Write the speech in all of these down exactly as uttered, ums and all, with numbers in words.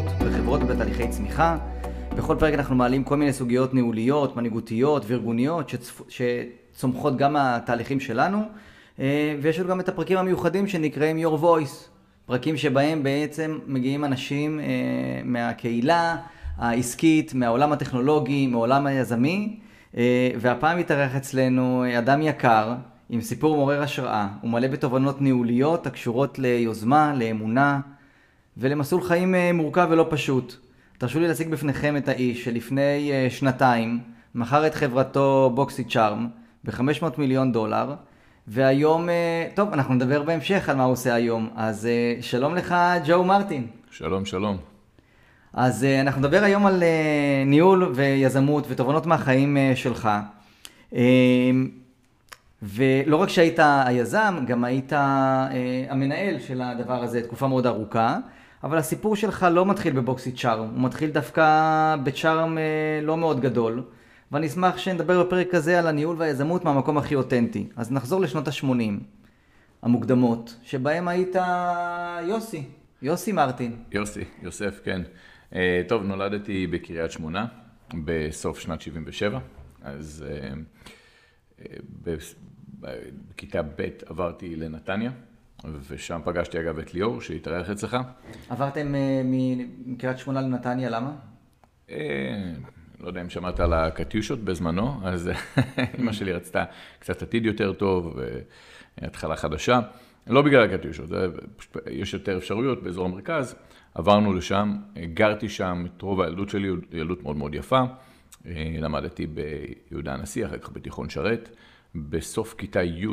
בהתפתחות, בחברות בתהליכי צמיחה. בכל פרק אנחנו מעלים כל מיני סוגיות ניהוליות, מנהיגותיות וארגוניות שצומחות גם התהליכים שלנו, ויש לנו גם את הפרקים המיוחדים שנקראים Your Voice, פרקים שבהם בעצם מגיעים אנשים מהקהילה העסקית, מהעולם הטכנולוגי, מהעולם היזמי, והפעם יתארח אצלנו אדם יקר, עם סיפור מעורר השראה, הוא מלא בתובנות ניהוליות הקשורות ליוזמה, לאמונה ולמסלול חיים מורכב ולא פשוט. תרשו לי להציג בפניכם את האיש שלפני שנתיים מכר את חברתו בוקסיצ'ארם ב-חמש מאות מיליון דולר, והיום, טוב, אנחנו נדבר בהמשך על מה הוא עושה היום. אז שלום לך, ג'ו מרטין. שלום, שלום. אז אנחנו נדבר היום על ניהול ויזמות ותובנות מהחיים שלך. ולא רק שהיית היזם, גם היית אה, המנהל של הדבר הזה, תקופה מאוד ארוכה, אבל הסיפור שלך לא מתחיל בבוקסיצ'ארם, הוא מתחיל דווקא בצ'ארם אה, לא מאוד גדול, ואני אשמח שנדבר בפרק הזה על הניהול והיזמות מהמקום הכי אותנטי. אז נחזור לשנות ה-שמונים, המוקדמות, שבהם היית יוסי, יוסי מרטין. יוסי, יוסף, כן. אה, טוב, נולדתי בקריית שמונה, בסוף שנת שבעים ושבע, אז אה, אה, בכיתה ב' עברתי לנתניה, ושם פגשתי אגב את ליאור, שהתארח אצלך. עברתם מקריית שמונה לנתניה, למה? לא יודע אם שמעת על הקטיושות בזמנו, אז אמא שלי רצתה קצת עתיד יותר טוב, התחלה חדשה. לא בגלל הקטיושות, יש יותר אפשרויות באזור המרכז. עברנו לשם, גרתי שם, את רוב הילדות שלי, ילדות מאוד מאוד יפה. למדתי ביהודה הנשיא, אחר כך בתיכון שרת. בסוף כיתה י'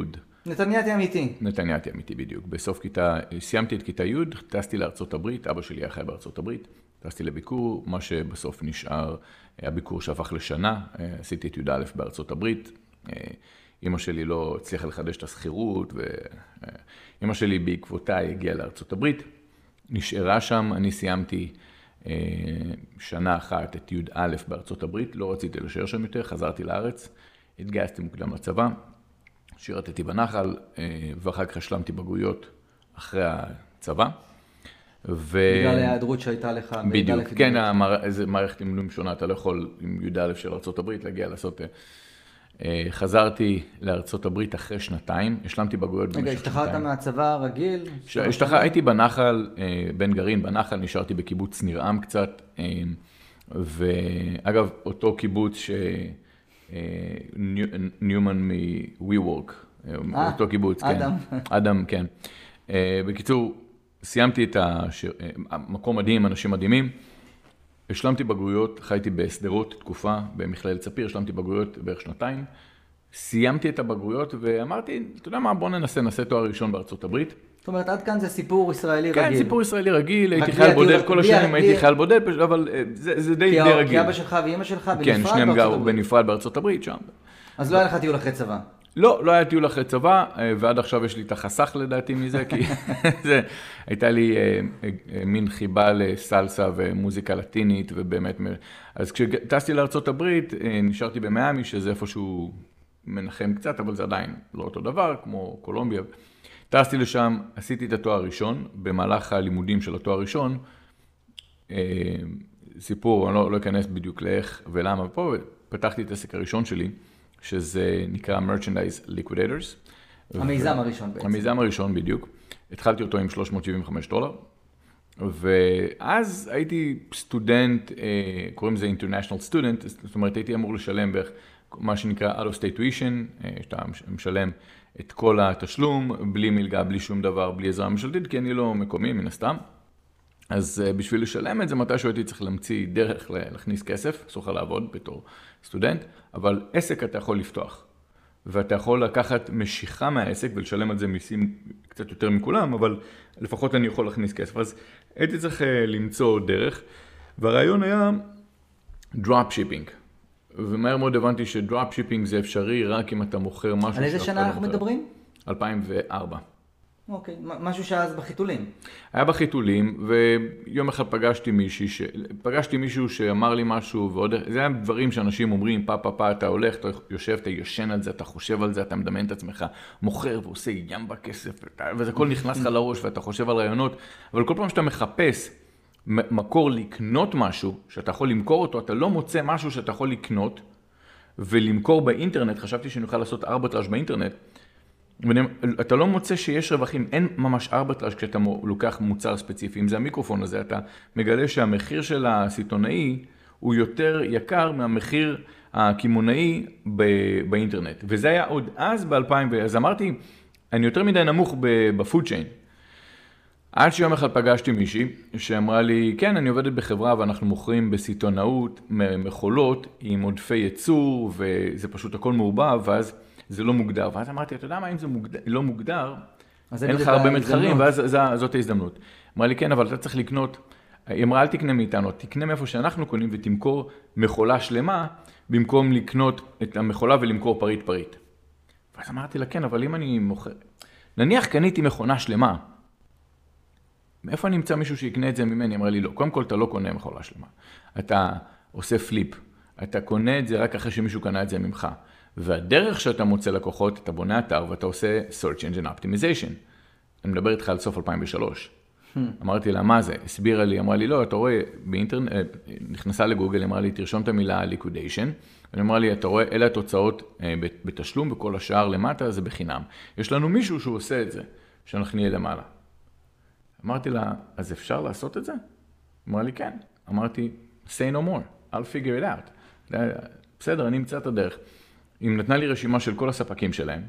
נתניהתי אמיתי. נתניהתי אמיתי בדיוק. בסוף כיתה, סיימתי את כיתה י', טסתי לארצות הברית, אבא שלי היה חי בארצות הברית, טסתי לביקור, מה שבסוף נשאר, הביקור שהפך לשנה, עשיתי את י' א' בארצות הברית, אמא שלי לא הצליחה לחדש את הסחירות, ואמא שלי בעקבותה הגיעה לארצות הברית, נשארה שם, אני סיימתי שנה אחת את י' א' בארצות הברית, לא רציתי לשאר שם יותר, חזרתי לארץ, התגייסתי מוקדם לצבא, שירתתי בנחל, ואחר כך השלמתי בגרויות אחרי הצבא. בגלל ההיעדרות שהייתה לך. בדיוק, כן, איזה מערכת אימונים שונה, אתה לא יכול עם י' א' של ארצות הברית להגיע לעשות. חזרתי לארצות הברית אחרי שנתיים, השלמתי בגרויות במשך שנתיים. רגע, השתחררת מהצבא הרגיל? הייתי בנחל, בן גרעין בנחל, נשארתי בקיבוץ נרעם קצת, ואגב, אותו קיבוץ ש... ניומן מ-WeWork, אותו קיבוץ, כן. אדם. אדם, כן. בקיצור, סיימתי את המקום מדהים, אנשים מדהימים. השלמתי בגרויות, חייתי בסדרות תקופה, במכללת ספיר, השלמתי בגרויות בערך שנתיים. סיימתי את הבגרויות ואמרתי, אתה יודע מה, בוא ננסה, נעשה תואר ראשון בארצות הברית. זאת אומרת, עד כאן זה סיפור ישראלי רגיל. כן, סיפור ישראלי רגיל, הייתי חייל בודד, כל השנים הייתי חייל בודד, אבל זה די רגיל. כי אבא שלך ואמא שלך בנפרד בארצות הברית. כן, שניהם גרו בנפרד בארצות הברית שם. אז לא היה לך טיול אחרי צבא? לא, לא היה טיול אחרי צבא, ועד עכשיו יש לי את החסך לדעתי מזה, כי הייתה לי מין חיבה לסלסה ומוזיקה לטינית, ובאמת, אז כשטסתי לארצות הברית, נשארתי במיאמי, שזה איפשהו מנחם קצת, אבל זה עדיין לא אותו דבר, כמו קולומביה. טסתי לשם, עשיתי את התואר הראשון, במהלך הלימודים של התואר הראשון, סיפור, אני לא, לא אכנס בדיוק לאיך ולמה פה, פתחתי את העסק הראשון שלי, שזה נקרא Merchandise Liquidators. המיזם ו... הראשון בעצם. המיזם הראשון בדיוק. התחלתי אותו עם שלוש מאות שבעים וחמישה דולר, ואז הייתי סטודנט, קוראים לזה International Student, זאת אומרת הייתי אמור לשלם בערך, מה שנקרא out of state tuition, שאתה משלם את כל התשלום, בלי מלגה, בלי שום דבר, בלי עזרה ממשלתית, כי אני לא מקומי מן הסתם. אז בשביל לשלם את זה, מתישהו הייתי צריך להמציא דרך להכניס כסף, סורך לעבוד בתור סטודנט, אבל עסק אתה יכול לפתוח, ואתה יכול לקחת משיכה מהעסק ולשלם את זה מיסים קצת יותר מכולם, אבל לפחות אני יכול להכניס כסף. אז הייתי צריך למצוא דרך, והרעיון היה דרופשיפינג. ומהר מאוד הבנתי שדרופשיפינג זה אפשרי רק אם אתה מוכר משהו... על איזה שנה אנחנו מדברים? אלפיים וארבע. אוקיי, משהו שאז בחיתולים. היה בחיתולים, ויום אחד פגשתי מישהו, ש... פגשתי מישהו שאמר לי משהו, ועוד... זה היה דברים שאנשים אומרים, פה, פה, פה, אתה הולך, אתה יושב, אתה ישן על זה, אתה חושב על זה, אתה מדמיין את עצמך, מוכר ועושה ים בכסף, וזה כל נכנס לך לראש, ואתה חושב על רעיונות, אבל כל פעם שאתה מחפש מקור לקנות משהו, שאתה יכול למכור אותו, אתה לא מוצא משהו שאתה יכול לקנות ולמכור באינטרנט, חשבתי שנוכל לעשות ארבטראז' באינטרנט, אתה לא מוצא שיש רווחים, אין ממש ארבטראז' כשאתה לוקח מוצר ספציפי, אם זה המיקרופון הזה, אתה מגלה שהמחיר של הסיטונאי הוא יותר יקר מהמחיר הכימונאי ב- באינטרנט. וזה היה עוד אז ב-אלפיים, אז אמרתי, אני יותר מדי נמוך בפוד צ'יין. עד שיום אחד פגשתי מישהי שאמרה לי, כן, אני עובדת בחברה ואנחנו מוכרים בסיטונאות, מחולות עם עודפי ייצור, וזה פשוט הכל מעובב, ואז זה לא מוגדר. ואז אמרתי, אתה יודע מה, אם זה מוגדר, לא מוגדר, אין לך הרבה מתחרים, ואז זאת ההזדמנות. אמרה לי, כן, אבל אתה צריך לקנות, היא אמרה, אל תקנה מאיתנו, תקנה מאיפה שאנחנו קונים ותמכור מחולה שלמה, במקום לקנות את המחולה ולמכור פריט פריט. ואז אמרתי לה, כן, אבל אם אני מוכר, נניח קניתי מכונה שלמה, מאיפה אני אמצא מישהו שיקנה את זה ממני? אמרה לי, לא, קודם כל אתה לא קונה מכולה שלמה. אתה עושה פליפ, אתה קונה את זה רק אחרי שמישהו קנה את זה ממך. והדרך שאתה מוצא לקוחות, אתה בונה אתר ואתה עושה Search Engine Optimization. אני מדבר איתך על סוף אלפיים ושלוש. Hmm. אמרתי לה, מה זה? הסבירה לי, אמרה לי, לא, אתה רואה, באינטרנט, נכנסה לגוגל, אמרה לי, תרשום את המילה Liquidation, ואמרה לי, אתה רואה, אלה התוצאות בתשלום, וכל השאר למטה, זה בחינם. יש לנו מישהו שהוא עושה את זה, שאנחנו נהיה למעלה. אמרתי לה, אז אפשר לעשות את זה? אמרה לי, כן. אמרתי, say no more, I'll figure it out. בסדר, אני אמצא את הדרך. היא נתנה לי רשימה של כל הספקים שלהם,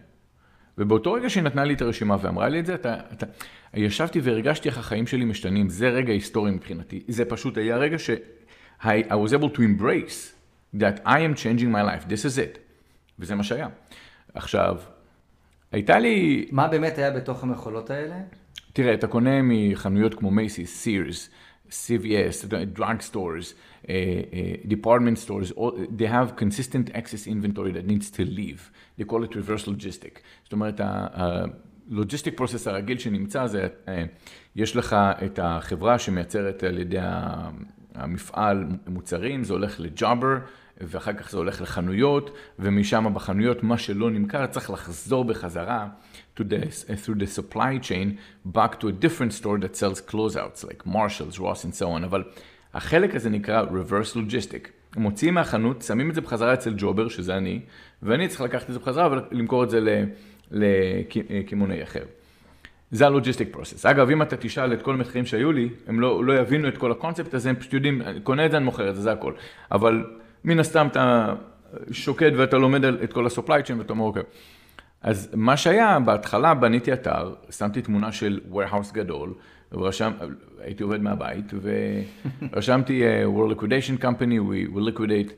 ובאותו רגע שהיא נתנה לי את הרשימה ואמרה לי את זה, אתה, אתה... ישבתי והרגשתי איך החיים שלי משתנים, זה רגע היסטורי מבחינתי, זה פשוט היה רגע ש... I, I was able to embrace that I am changing my life, this is it. וזה מה שהיה. עכשיו, הייתה לי... מה באמת היה בתוך המחולות האלה? תראה, אתה קונה מחנויות כמו Macy's, Sears, C V S, drug stores, uh, uh, department stores, all, they have consistent excess inventory that needs to leave. They call it reverse logistic. זאת אומרת, ה-logistic process הרגיל שנמצא זה, uh, יש לך את החברה שמייצרת על ידי המפעל מוצרים, זה הולך לג'אבר, ואחר כך זה הולך לחנויות, ומשם בחנויות מה שלא נמכר צריך לחזור בחזרה to the, through the supply chain back to a different store that sells closeouts like Marshalls, Ross and so on. אבל החלק הזה נקרא reverse logistic. הם מוציאים מהחנות, שמים את זה בחזרה אצל ג'ובר, שזה אני, ואני צריך לקחת את זה בחזרה ולמכור את זה לכימוני אחר. זה ה-logistic process. אגב, אם אתה תשאל את כל המחירים שהיו לי, הם לא, לא יבינו את כל הקונספט הזה, הם פשוט יודעים, קונה את זה, אני מוכר את זה, זה הכל. אבל מן הסתם אתה שוקד ואתה לומד את כל ה-supply chain ואתה אומר, אוקיי. אז מה שהיה, בהתחלה בניתי אתר, שמתי תמונה של warehouse גדול, ורשם, הייתי עובד מהבית, ורשמתי World Liquidation Company, we will liquidate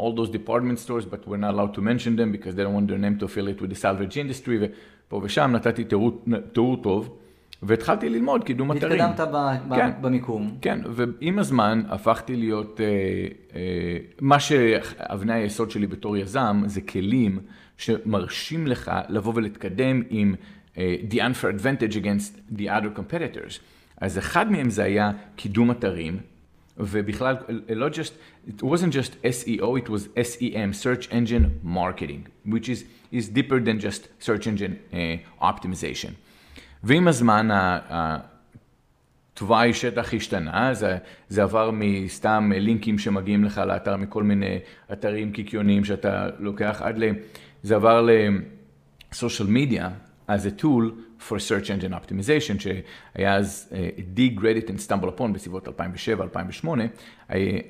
all those department stores, but we're not allowed to mention them, because they don't want their name to affiliate with the salvage industry, ופה ושם נתתי תיאור טוב, והתחלתי ללמוד קידום אתרים. התקדמת ב- כן, במיקום. כן, ועם הזמן הפכתי להיות, אה, אה, מה שאבני היסוד שלי בתור יזם, זה כלים שמרשים לך לבוא ולהתקדם עם אה, the unfair advantage against the other competitors. אז אחד מהם זה היה קידום אתרים, ובכלל, לא just, it wasn't just S E O, it was S E M, search engine marketing, which is, is deeper than just search engine uh, optimization. ועם הזמן התוואי שטח השתנה, זה, זה עבר מסתם לינקים שמגיעים לך לאתר, מכל מיני אתרים קיקיוניים שאתה לוקח עד ל... זה עבר ל-social media as a tool for search engine optimization, שהיה אז dig, Reddit and stumble upon בסביבות אלפיים ושבע עד אלפיים ושמונה,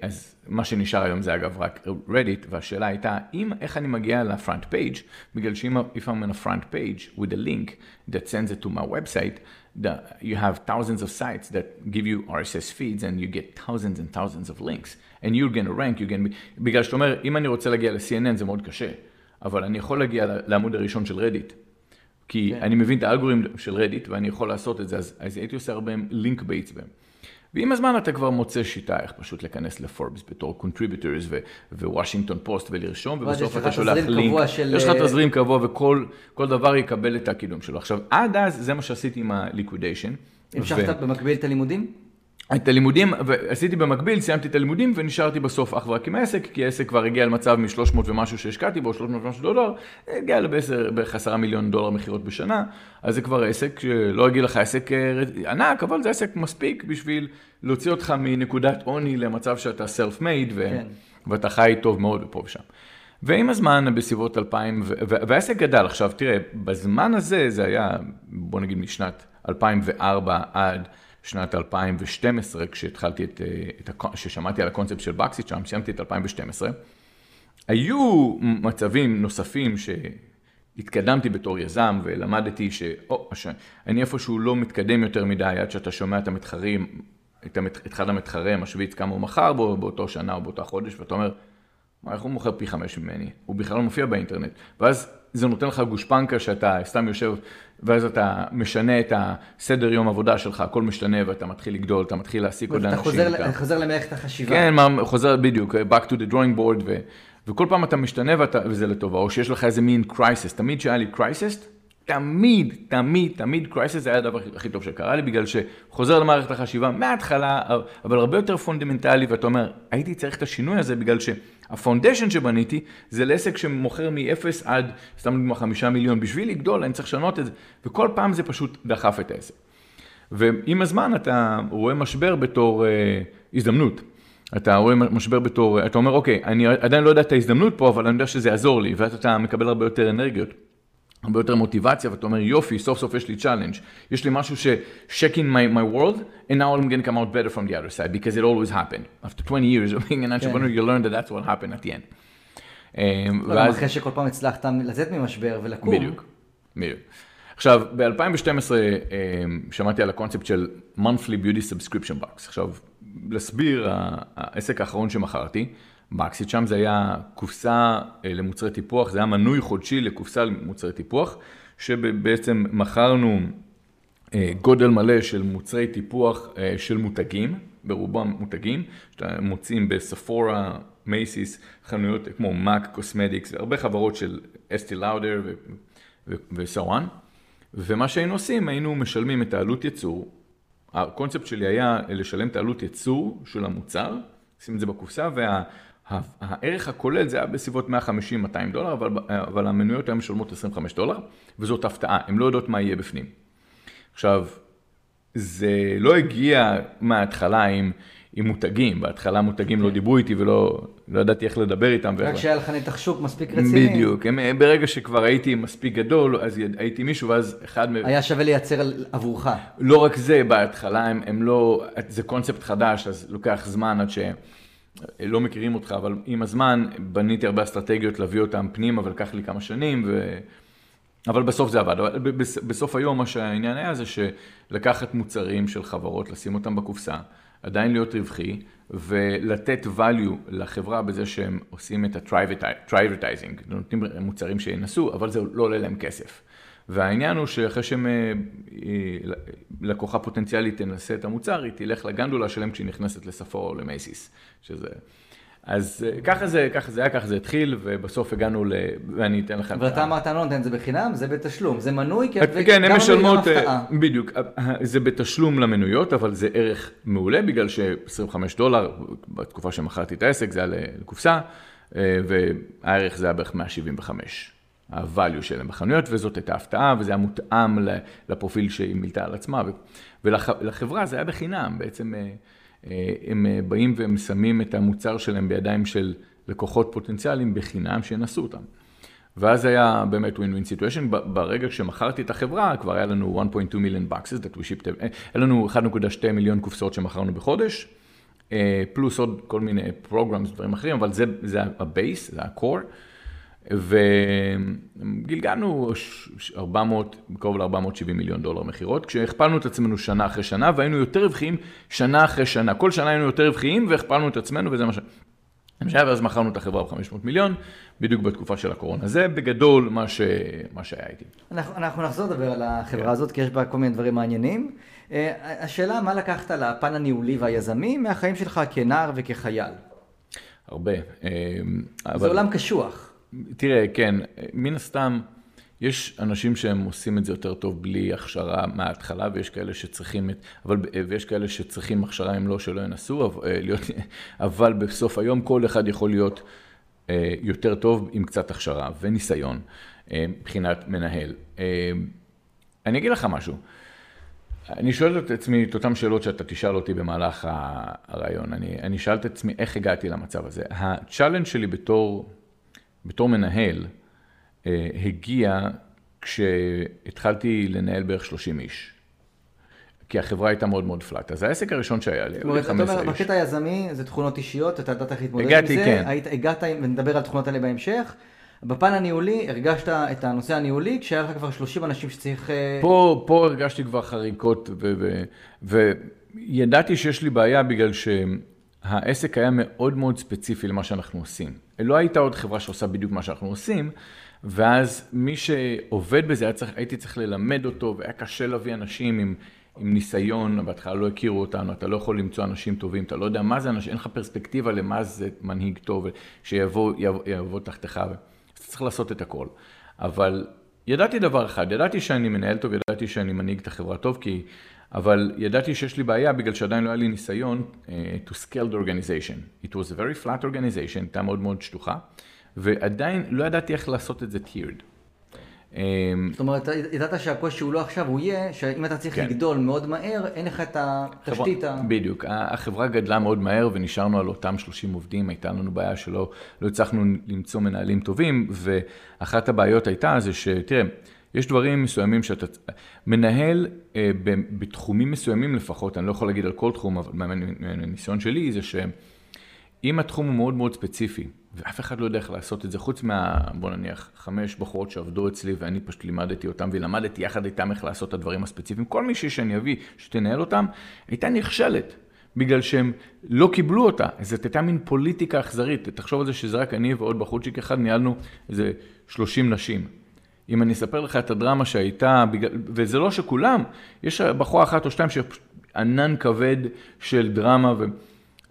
אז מה שנשאר היום זה אגב רק Reddit, והשאלה הייתה, אם, איך אני מגיע לפרנט פייג', בגלל שאם if I'm on a front page with a link that sends it to my website, the, you have thousands of sites that give you R S S feeds and you get thousands and thousands of links, and you're going to rank, you're going to... בגלל שאתה אומר, אם אני רוצה להגיע ל-C N N זה מאוד קשה, אבל אני יכול להגיע לעמוד הראשון של Reddit, כי אני מבין את האלגוריתם של רדיט, ואני יכול לעשות את זה, אז הייתי עושה הרבה לינק בייטס בהם. ועם הזמן אתה כבר מוצא שיטה איך פשוט להיכנס לפורבס בתור קונטריביטורס ווושינגטון פוסט ולרשום, ובסוף אתה שולח לינק. יש לך תזרים קבוע וכל דבר יקבל את הקידום שלו. עכשיו, עד אז זה מה שעשיתי עם הליקוידיישן. המשכת במקביל את הלימודים? את הלימודים, ועשיתי במקביל, סיימתי את הלימודים ונשארתי בסוף אך ורק עם העסק, כי העסק כבר הגיע למצב מ-שלוש מאות ומשהו שהשקעתי בו, שלוש מאות ומשהו דולר, הגיע ל-עשרה מיליון דולר מחירות בשנה, אז זה כבר עסק, לא אגיד לך עסק ענק, אבל זה עסק מספיק בשביל להוציא אותך מנקודת עוני למצב שאתה self-made, ו- כן. ואתה חי טוב מאוד ופה ושם. ועם הזמן, בסביבות אלפיים, והעסק גדל. עכשיו, תראה, בזמן הזה, זה היה, בוא נגיד, משנת אלפיים וארבע עד שנת אלפיים ושתים עשרה, כשהתחלתי את, את הקונ... ששמעתי על הקונספט של בוקסיצ'ארם, סיימתי את אלפיים ושתים עשרה, היו מצבים נוספים שהתקדמתי בתור יזם, ולמדתי ש... או, שאני איפשהו לא מתקדם יותר מדי, עד שאתה שומע את המתחרים, את אחד המתחרים, השוויץ, כמה הוא מחר בו, באותו שנה או באותו חודש, ואתה אומר, איך הוא מוכר פי חמש ממני? הוא בכלל לא מופיע באינטרנט. ואז זה נותן לך גושפנקה שאתה סתם יושב, ואז אתה משנה את הסדר יום עבודה שלך, הכל משתנה ואתה מתחיל לגדול, אתה מתחיל להעסיק עוד אנשים. ואתה חוזר למערכת החשיבה. כן, חוזר בדיוק, back to the drawing board, וכל פעם אתה משתנה וזה לטובה, או שיש לך איזה מין crisis. תמיד שהיה לי crisis, תמיד, תמיד, תמיד crisis היה הדבר הכי טוב שקרה לי, בגלל שחוזר למערכת החשיבה מההתחלה, אבל הרבה יותר פונדמנטלי, ואתה אומר, הייתי צריך את השינוי הזה בגלל ש... הפונדשן שבניתי זה לעסק שמוכר מ-אפס עד, סתם לדוגמה, חמישה מיליון. בשביל לגדול, אני צריך לשנות את זה. וכל פעם זה פשוט דחף את העסק. ועם הזמן אתה רואה משבר בתור אה, הזדמנות. אתה רואה משבר בתור, אתה אומר, אוקיי, אני עדיין לא יודע את ההזדמנות פה, אבל אני יודע שזה יעזור לי. ואז אתה מקבל הרבה יותר אנרגיות, הרבה יותר מוטיבציה, ואתה אומר, יופי, סוף סוף יש לי צ'אלנג'. יש לי משהו ש-check in my, my world, and now I'm going to come out better from the other side, because it always happened. After twenty years of being an entrepreneur, you learn that that's what happened at the end. לא, אחרי שכל פעם הצלחת לצאת ממשבר ולקום. בדיוק, בדיוק. עכשיו, ב-אלפיים ושתים עשרה שמעתי על הקונספט של monthly beauty subscription box. עכשיו, לסביר, העסק האחרון שמחרתי, בוקסיצ'ארם זה היה קופסה למוצרי טיפוח, זה היה מנוי חודשי לקופסה למוצרי טיפוח, שבעצם מכרנו גודל מלא של מוצרי טיפוח של מותגים, ברובם מותגים, שאתם מוצאים בספורה, מייסיס, חנויות כמו מאק, קוסמטיקס, והרבה חברות של אסטי לאודר וסואן. ומה שהיינו עושים, היינו משלמים את העלות ייצור. הקונספט שלי היה לשלם את העלות ייצור של המוצר, עושים את זה בקופסה, וה... הערך הכולל זה היה בסביבות מאה חמישים עד מאתיים דולר, אבל, אבל המנויות היום משלמות עשרים וחמישה דולר, וזאת הפתעה, הם לא יודעות מה יהיה בפנים. עכשיו, זה לא הגיע מההתחלה עם, עם מותגים, בהתחלה מותגים לא דיברו איתי ולא לא ידעתי איך לדבר איתם. רק שהיה לך נתח שוק מספיק רציני. בדיוק, ברגע שכבר הייתי מספיק גדול, אז הייתי מישהו, ואז אחד... היה שווה לייצר עבורך. לא רק זה, בהתחלה הם, הם לא... זה קונספט חדש, אז לוקח זמן עד שהם... לא מכירים אותך, אבל עם הזמן בניתי הרבה אסטרטגיות להביא אותם פנים, אבל לקח לי כמה שנים, ו... אבל בסוף זה עבד. בסוף היום מה שהעניין היה זה שלקחת מוצרים של חברות, לשים אותם בקופסה, עדיין להיות רווחי, ולתת value לחברה בזה שהם עושים את ה-trivatizing, נותנים מוצרים שינסו, אבל זה לא עולה להם כסף. והעניין הוא שאחרי שלקוחה פוטנציאלית תנסה את המוצר, היא תלך לגנדולה שלהם כשהיא נכנסת לספור או למייסיס, שזה... אז ככה זה, ככה זה היה, ככה זה התחיל, ובסוף הגענו ל... ואני אתן לך... ואתה אמרת, אני לא נותן את זה בחינם, זה בתשלום, זה מנוי, כי... כן, הם משלמות... בדיוק, זה בתשלום למנויות, אבל זה ערך מעולה, בגלל ש-עשרים וחמישה דולר, בתקופה שמכרתי את העסק, זה היה לקופסה, והערך זה היה בערך מאה שבעים וחמש. הvalue שלהם בחנויות, וזאת הייתה הפתעה, וזה היה מותאם לפרופיל שהיא מילתה על עצמה. ולחברה זה היה בחינם, בעצם הם באים והם שמים את המוצר שלהם בידיים של לקוחות פוטנציאליים בחינם שינסו אותם. ואז היה באמת win-win situation, ברגע כשמכרתי את החברה, כבר היה לנו one point two million boxes, that we shipped, היה לנו one point two מיליון קופסאות שמכרנו בחודש, פלוס עוד כל מיני programs, דברים אחרים, אבל זה, זה הבייס, זה הקור, וגילגלנו ארבע מאות, קרוב ל-ארבע מאות שבעים מיליון דולר מחירות, כשהכפלנו את עצמנו שנה אחרי שנה, והיינו יותר רווחיים שנה אחרי שנה. כל שנה היינו יותר רווחיים, והכפלנו את עצמנו, וזה מה ש... ואז מכרנו את החברה ב-חמש מאות מיליון, בדיוק בתקופה של הקורונה. זה בגדול מה ש... מה שהיה איתי. אנחנו, אנחנו נחזור לדבר על החברה הזאת, כי יש בה כל מיני דברים מעניינים. השאלה, מה לקחת לפן הניהולי והיזמי מהחיים שלך כנער וכחייל? הרבה. אבל... זה עולם קשוח. תראה, כן, מן הסתם, יש אנשים שהם עושים את זה יותר טוב בלי הכשרה מההתחלה, ויש כאלה שצריכים, אבל, ויש כאלה שצריכים הכשרה אם לא, שלא ינסו, אבל, להיות, אבל בסוף היום כל אחד יכול להיות יותר טוב עם קצת הכשרה וניסיון מבחינת מנהל. אני אגיד לך משהו. אני שואל את עצמי את אותן שאלות שאתה תשאל אותי במהלך הרעיון. אני, אני שאל את עצמי איך הגעתי למצב הזה. הצ'אלנג' שלי בתור, בתור מנהל אה, הגיע כשהתחלתי לנהל בערך שלושים איש. כי החברה הייתה מאוד מאוד פלאט. אז העסק הראשון שהיה לי, זאת אומרת, אתה אומר, בקטע היזמי זה תכונות אישיות, אתה יודעת איך להתמודד עם זה. הגעתי, כן. הגעת, ונדבר על תכונות האלה בהמשך. בפן הניהולי, הרגשת את הנושא הניהולי, כשהיה לך כבר שלושים אנשים שצריך... פה, פה הרגשתי כבר חריקות, ו, ו, וידעתי שיש לי בעיה בגלל שהעסק היה מאוד מאוד ספציפי למה שאנחנו עושים. לא הייתה עוד חברה שעושה בדיוק מה שאנחנו עושים, ואז מי שעובד בזה, הייתי צריך ללמד אותו, והיה קשה להביא אנשים עם... עם ניסיון, בהתחלה לא הכירו אותנו, אתה לא יכול למצוא אנשים טובים, אתה לא יודע מה זה אנשים, אין לך פרספקטיבה למה זה מנהיג טוב, שיבוא יבוא, יבוא תחתיך, אתה צריך לעשות את הכל. אבל ידעתי דבר אחד, ידעתי שאני מנהל טוב, ידעתי שאני מנהיג את החברה טוב, כי, אבל ידעתי שיש לי בעיה, בגלל שעדיין לא היה לי ניסיון, uh, to scale the organization. It was a very flat organization, הייתה מאוד מאוד שטוחה, ועדיין לא ידעתי איך לעשות את זה tiered. זאת אומרת, ידעת שהקושי שהוא לא עכשיו, הוא יהיה, שאם אתה צריך לגדול מאוד מהר, אין לך את התשתית ה... בדיוק. החברה גדלה מאוד מהר ונשארנו על אותם שלושים עובדים. הייתה לנו בעיה שלא הצלחנו למצוא מנהלים טובים, ואחת הבעיות הייתה זה שתראה, יש דברים מסוימים שאתה... מנהל בתחומים מסוימים לפחות, אני לא יכול להגיד על כל תחום, אבל מהניסיון שלי זה שאם התחום הוא מאוד מאוד ספציפי, ואף אחד לא יודע איך לעשות את זה, חוץ מה, בוא נניח, חמש בחורות שעבדו אצלי, ואני פשוט לימדתי אותם, ולמדתי יחד איתם איך לעשות את הדברים הספציפיים. כל מישהי שאני אביא, שתנהל אותם, הייתה נכשלת, בגלל שהם לא קיבלו אותה. זאת הייתה מין פוליטיקה אכזרית. תחשוב על זה שזה רק אני ועוד בחורצ'יק אחד, ניהלנו איזה שלושים נשים. אם אני אספר לך את הדרמה שהייתה, בגלל, וזה לא שכולם, יש בחורה אחת או שתיים שענן כבד של דרמה ו...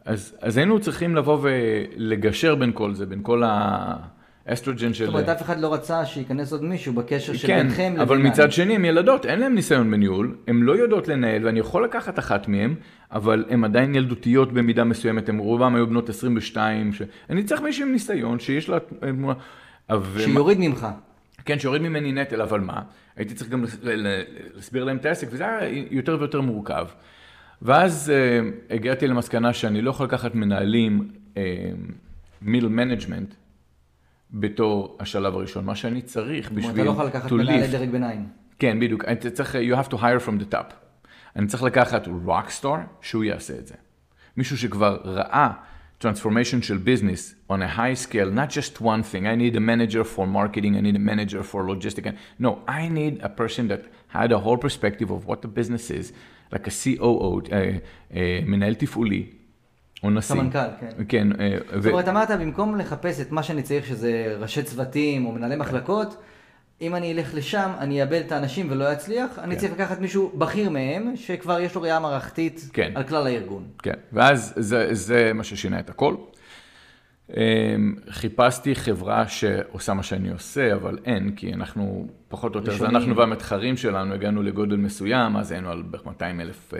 אז, אז היינו צריכים לבוא ולגשר בין כל זה, בין כל האסטרוג'ן של... זאת אומרת, אף אחד לא רצה שייכנס עוד מישהו בקשר של ביתכם לבינם. כן, אבל מצד שני, הן ילדות, אין להן ניסיון בניהול, הן לא יודעות לנהל, ואני יכול לקחת אחת מהן, אבל הן עדיין ילדותיות במידה מסוימת, הן רובם היו בנות עשרים ושתיים, ש... אני צריך מישהו עם ניסיון, שיש לה... שיוריד ממך. כן, שיוריד ממני נטל, אבל מה? הייתי צריך גם להסביר להם את העסק, וזה היה יותר ויותר מורכב. ואז uh, הגעתי למסקנה שאני לא יכול לקחת מנהלים מידל uh, מנג'מנט בתור השלב הראשון. מה שאני צריך בשביל... אתה לא יכול לקחת מנהלי דרג ביניים. כן, בדיוק. אתה צריך, you have to hire from the top. אני צריך לקחת rockstar שהוא יעשה את זה. מישהו שכבר ראה transformation של business on a high scale, not just one thing. I need a manager for marketing, I need a manager for logistics. No, I need a person that had a whole perspective of what the business is. רק ה-סי או או, מנהל תפעולי, או נשיא. סמנכ"ל, כן. זאת אומרת, אמרת, במקום לחפש את מה שאני צריך, שזה ראשי צוותים או מנהלי מחלקות, אם אני אלך לשם, אני אאבד את האנשים ולא אצליח, אני צריך לקחת מישהו בכיר מהם, שכבר יש לו ראייה מערכתית על כלל הארגון. כן, ואז זה מה ששינה את הכל. חיפשתי חברה שעושה מה שאני עושה, אבל אין, כי אנחנו פחות או יותר, זה אנחנו והמתחרים שלנו, הגענו לגודל מסוים, אז היינו על בערך מאתיים אלף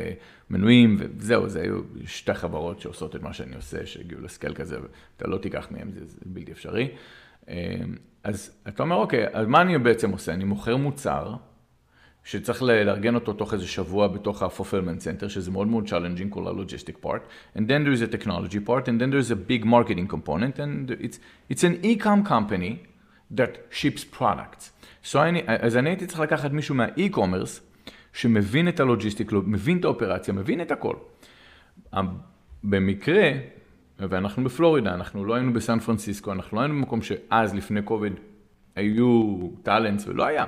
מנויים, וזהו, זה היו שתי חברות שעושות את מה שאני עושה, שהגיעו לסקל כזה, ואתה לא תיקח מהם, זה, זה בלתי אפשרי. אז אתה אומר, אוקיי, אז מה אני בעצם עושה? אני מוכר מוצר, שצריך לארגן אותו תוך איזה שבוע בתוך ה-fulfillment center, שזה מאוד מאוד challenging, כל ה-logistic part, and then there's a technology part, and then there's a big marketing component, and it's, it's an e-com company that ships products. So אני, אז אני הייתי צריך לקחת מישהו מה-e-commerce, שמבין את הלוגיסטיק, מבין את האופרציה, מבין את הכל. במקרה, ואנחנו בפלורידה, אנחנו לא היינו בסן פרנסיסקו, אנחנו לא היינו במקום שאז, לפני קוביד, היו טלנטס ולא היה.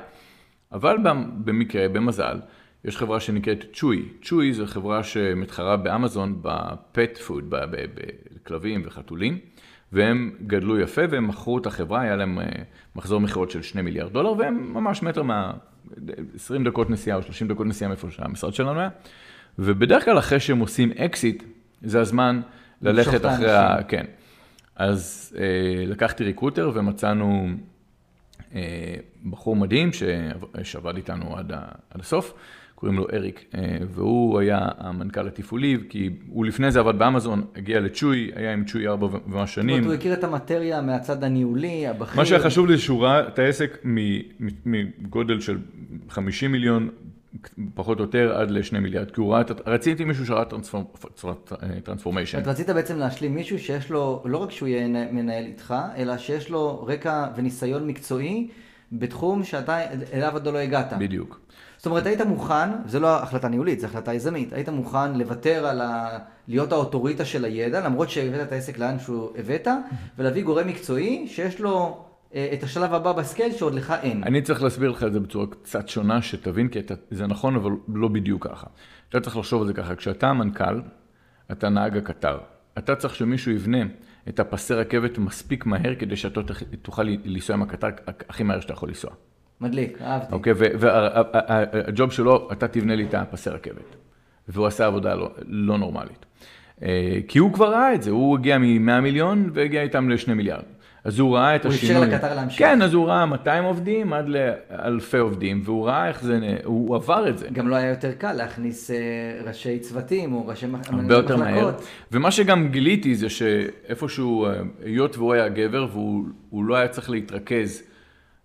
אבל במקרה, במזל, יש חברה שנקראת צ'וי. צ'וי זו חברה שמתחרה באמזון בפט פוד, בכלבים וחתולים, והם גדלו יפה והם מכרו את החברה, היה להם מחזור מחירות של שני מיליארד דולר, והם ממש מטר מה... עשרים דקות נסיעה או שלושים דקות נסיעה מאיפה שהמשרד שלנו היה. ובדרך כלל אחרי שהם עושים אקסיט, זה הזמן ללכת אחרי ה... כן. אז לקחתי ריקרוטר ומצאנו... בחור מדהים שעבד איתנו עד הסוף, קוראים לו אריק, והוא היה המנכ"ל התפעולי, כי הוא לפני זה עבד באמזון, הגיע לצ'וי, היה עם צ'וי ארבע ומה שנים. זאת אומרת, הוא הכיר את המטריה מהצד הניהולי, הבכיר. מה שהיה חשוב לי שורה, את העסק מגודל של חמישים מיליון פחות או יותר עד לשני מיליארד, כי הוא ראה, רציתי מישהו שראה טרנספורמיישן. רצית בעצם להשלים מישהו שיש לו, לא רק שהוא יהיה מנהל איתך, אלא שיש לו רקע וניסיון מקצועי בתחום שאתה אליו עד לא הגעת. בדיוק. זאת אומרת, היית מוכן, וזה לא החלטה ניהולית, זו החלטה יזמית, היית מוכן לוותר על להיות האוטוריטה של הידע, למרות שהבאת את העסק לאן שהוא הבאת, ולהביא גורם מקצועי שיש לו את השלב הבא בסקייל שעוד לך אין. אני צריך להסביר לך את זה בצורה קצת שונה, שתבין, כי זה נכון, אבל לא בדיוק ככה. אתה צריך לחשוב על זה ככה, כשאתה המנכ"ל, אתה נהג הקטר. אתה צריך שמישהו יבנה את הפסי רכבת מספיק מהר, כדי שאתה תוכל לנסוע עם הקטר הכי מהר שאתה יכול לנסוע. מדליק, אהבתי. אוקיי, והג'וב שלו, אתה תבנה לי את הפסי רכבת. והוא עשה עבודה לא נורמלית. כי הוא כבר ראה את זה, הוא הגיע מ-מאה מיליון והגיע איתם ל-שני מיליארד. אז הוא ראה את השינוי. הוא אפשר לקטר להמשיך. כן, אז הוא ראה מאתיים עובדים עד לאלפי עובדים, והוא ראה איך זה, הוא עבר את זה. גם לא היה יותר קל להכניס ראשי צוותים או ראשי מחלקות. הרבה יותר מהר. ומה שגם גיליתי זה שאיפשהו, היות והוא היה גבר, והוא לא היה צריך להתרכז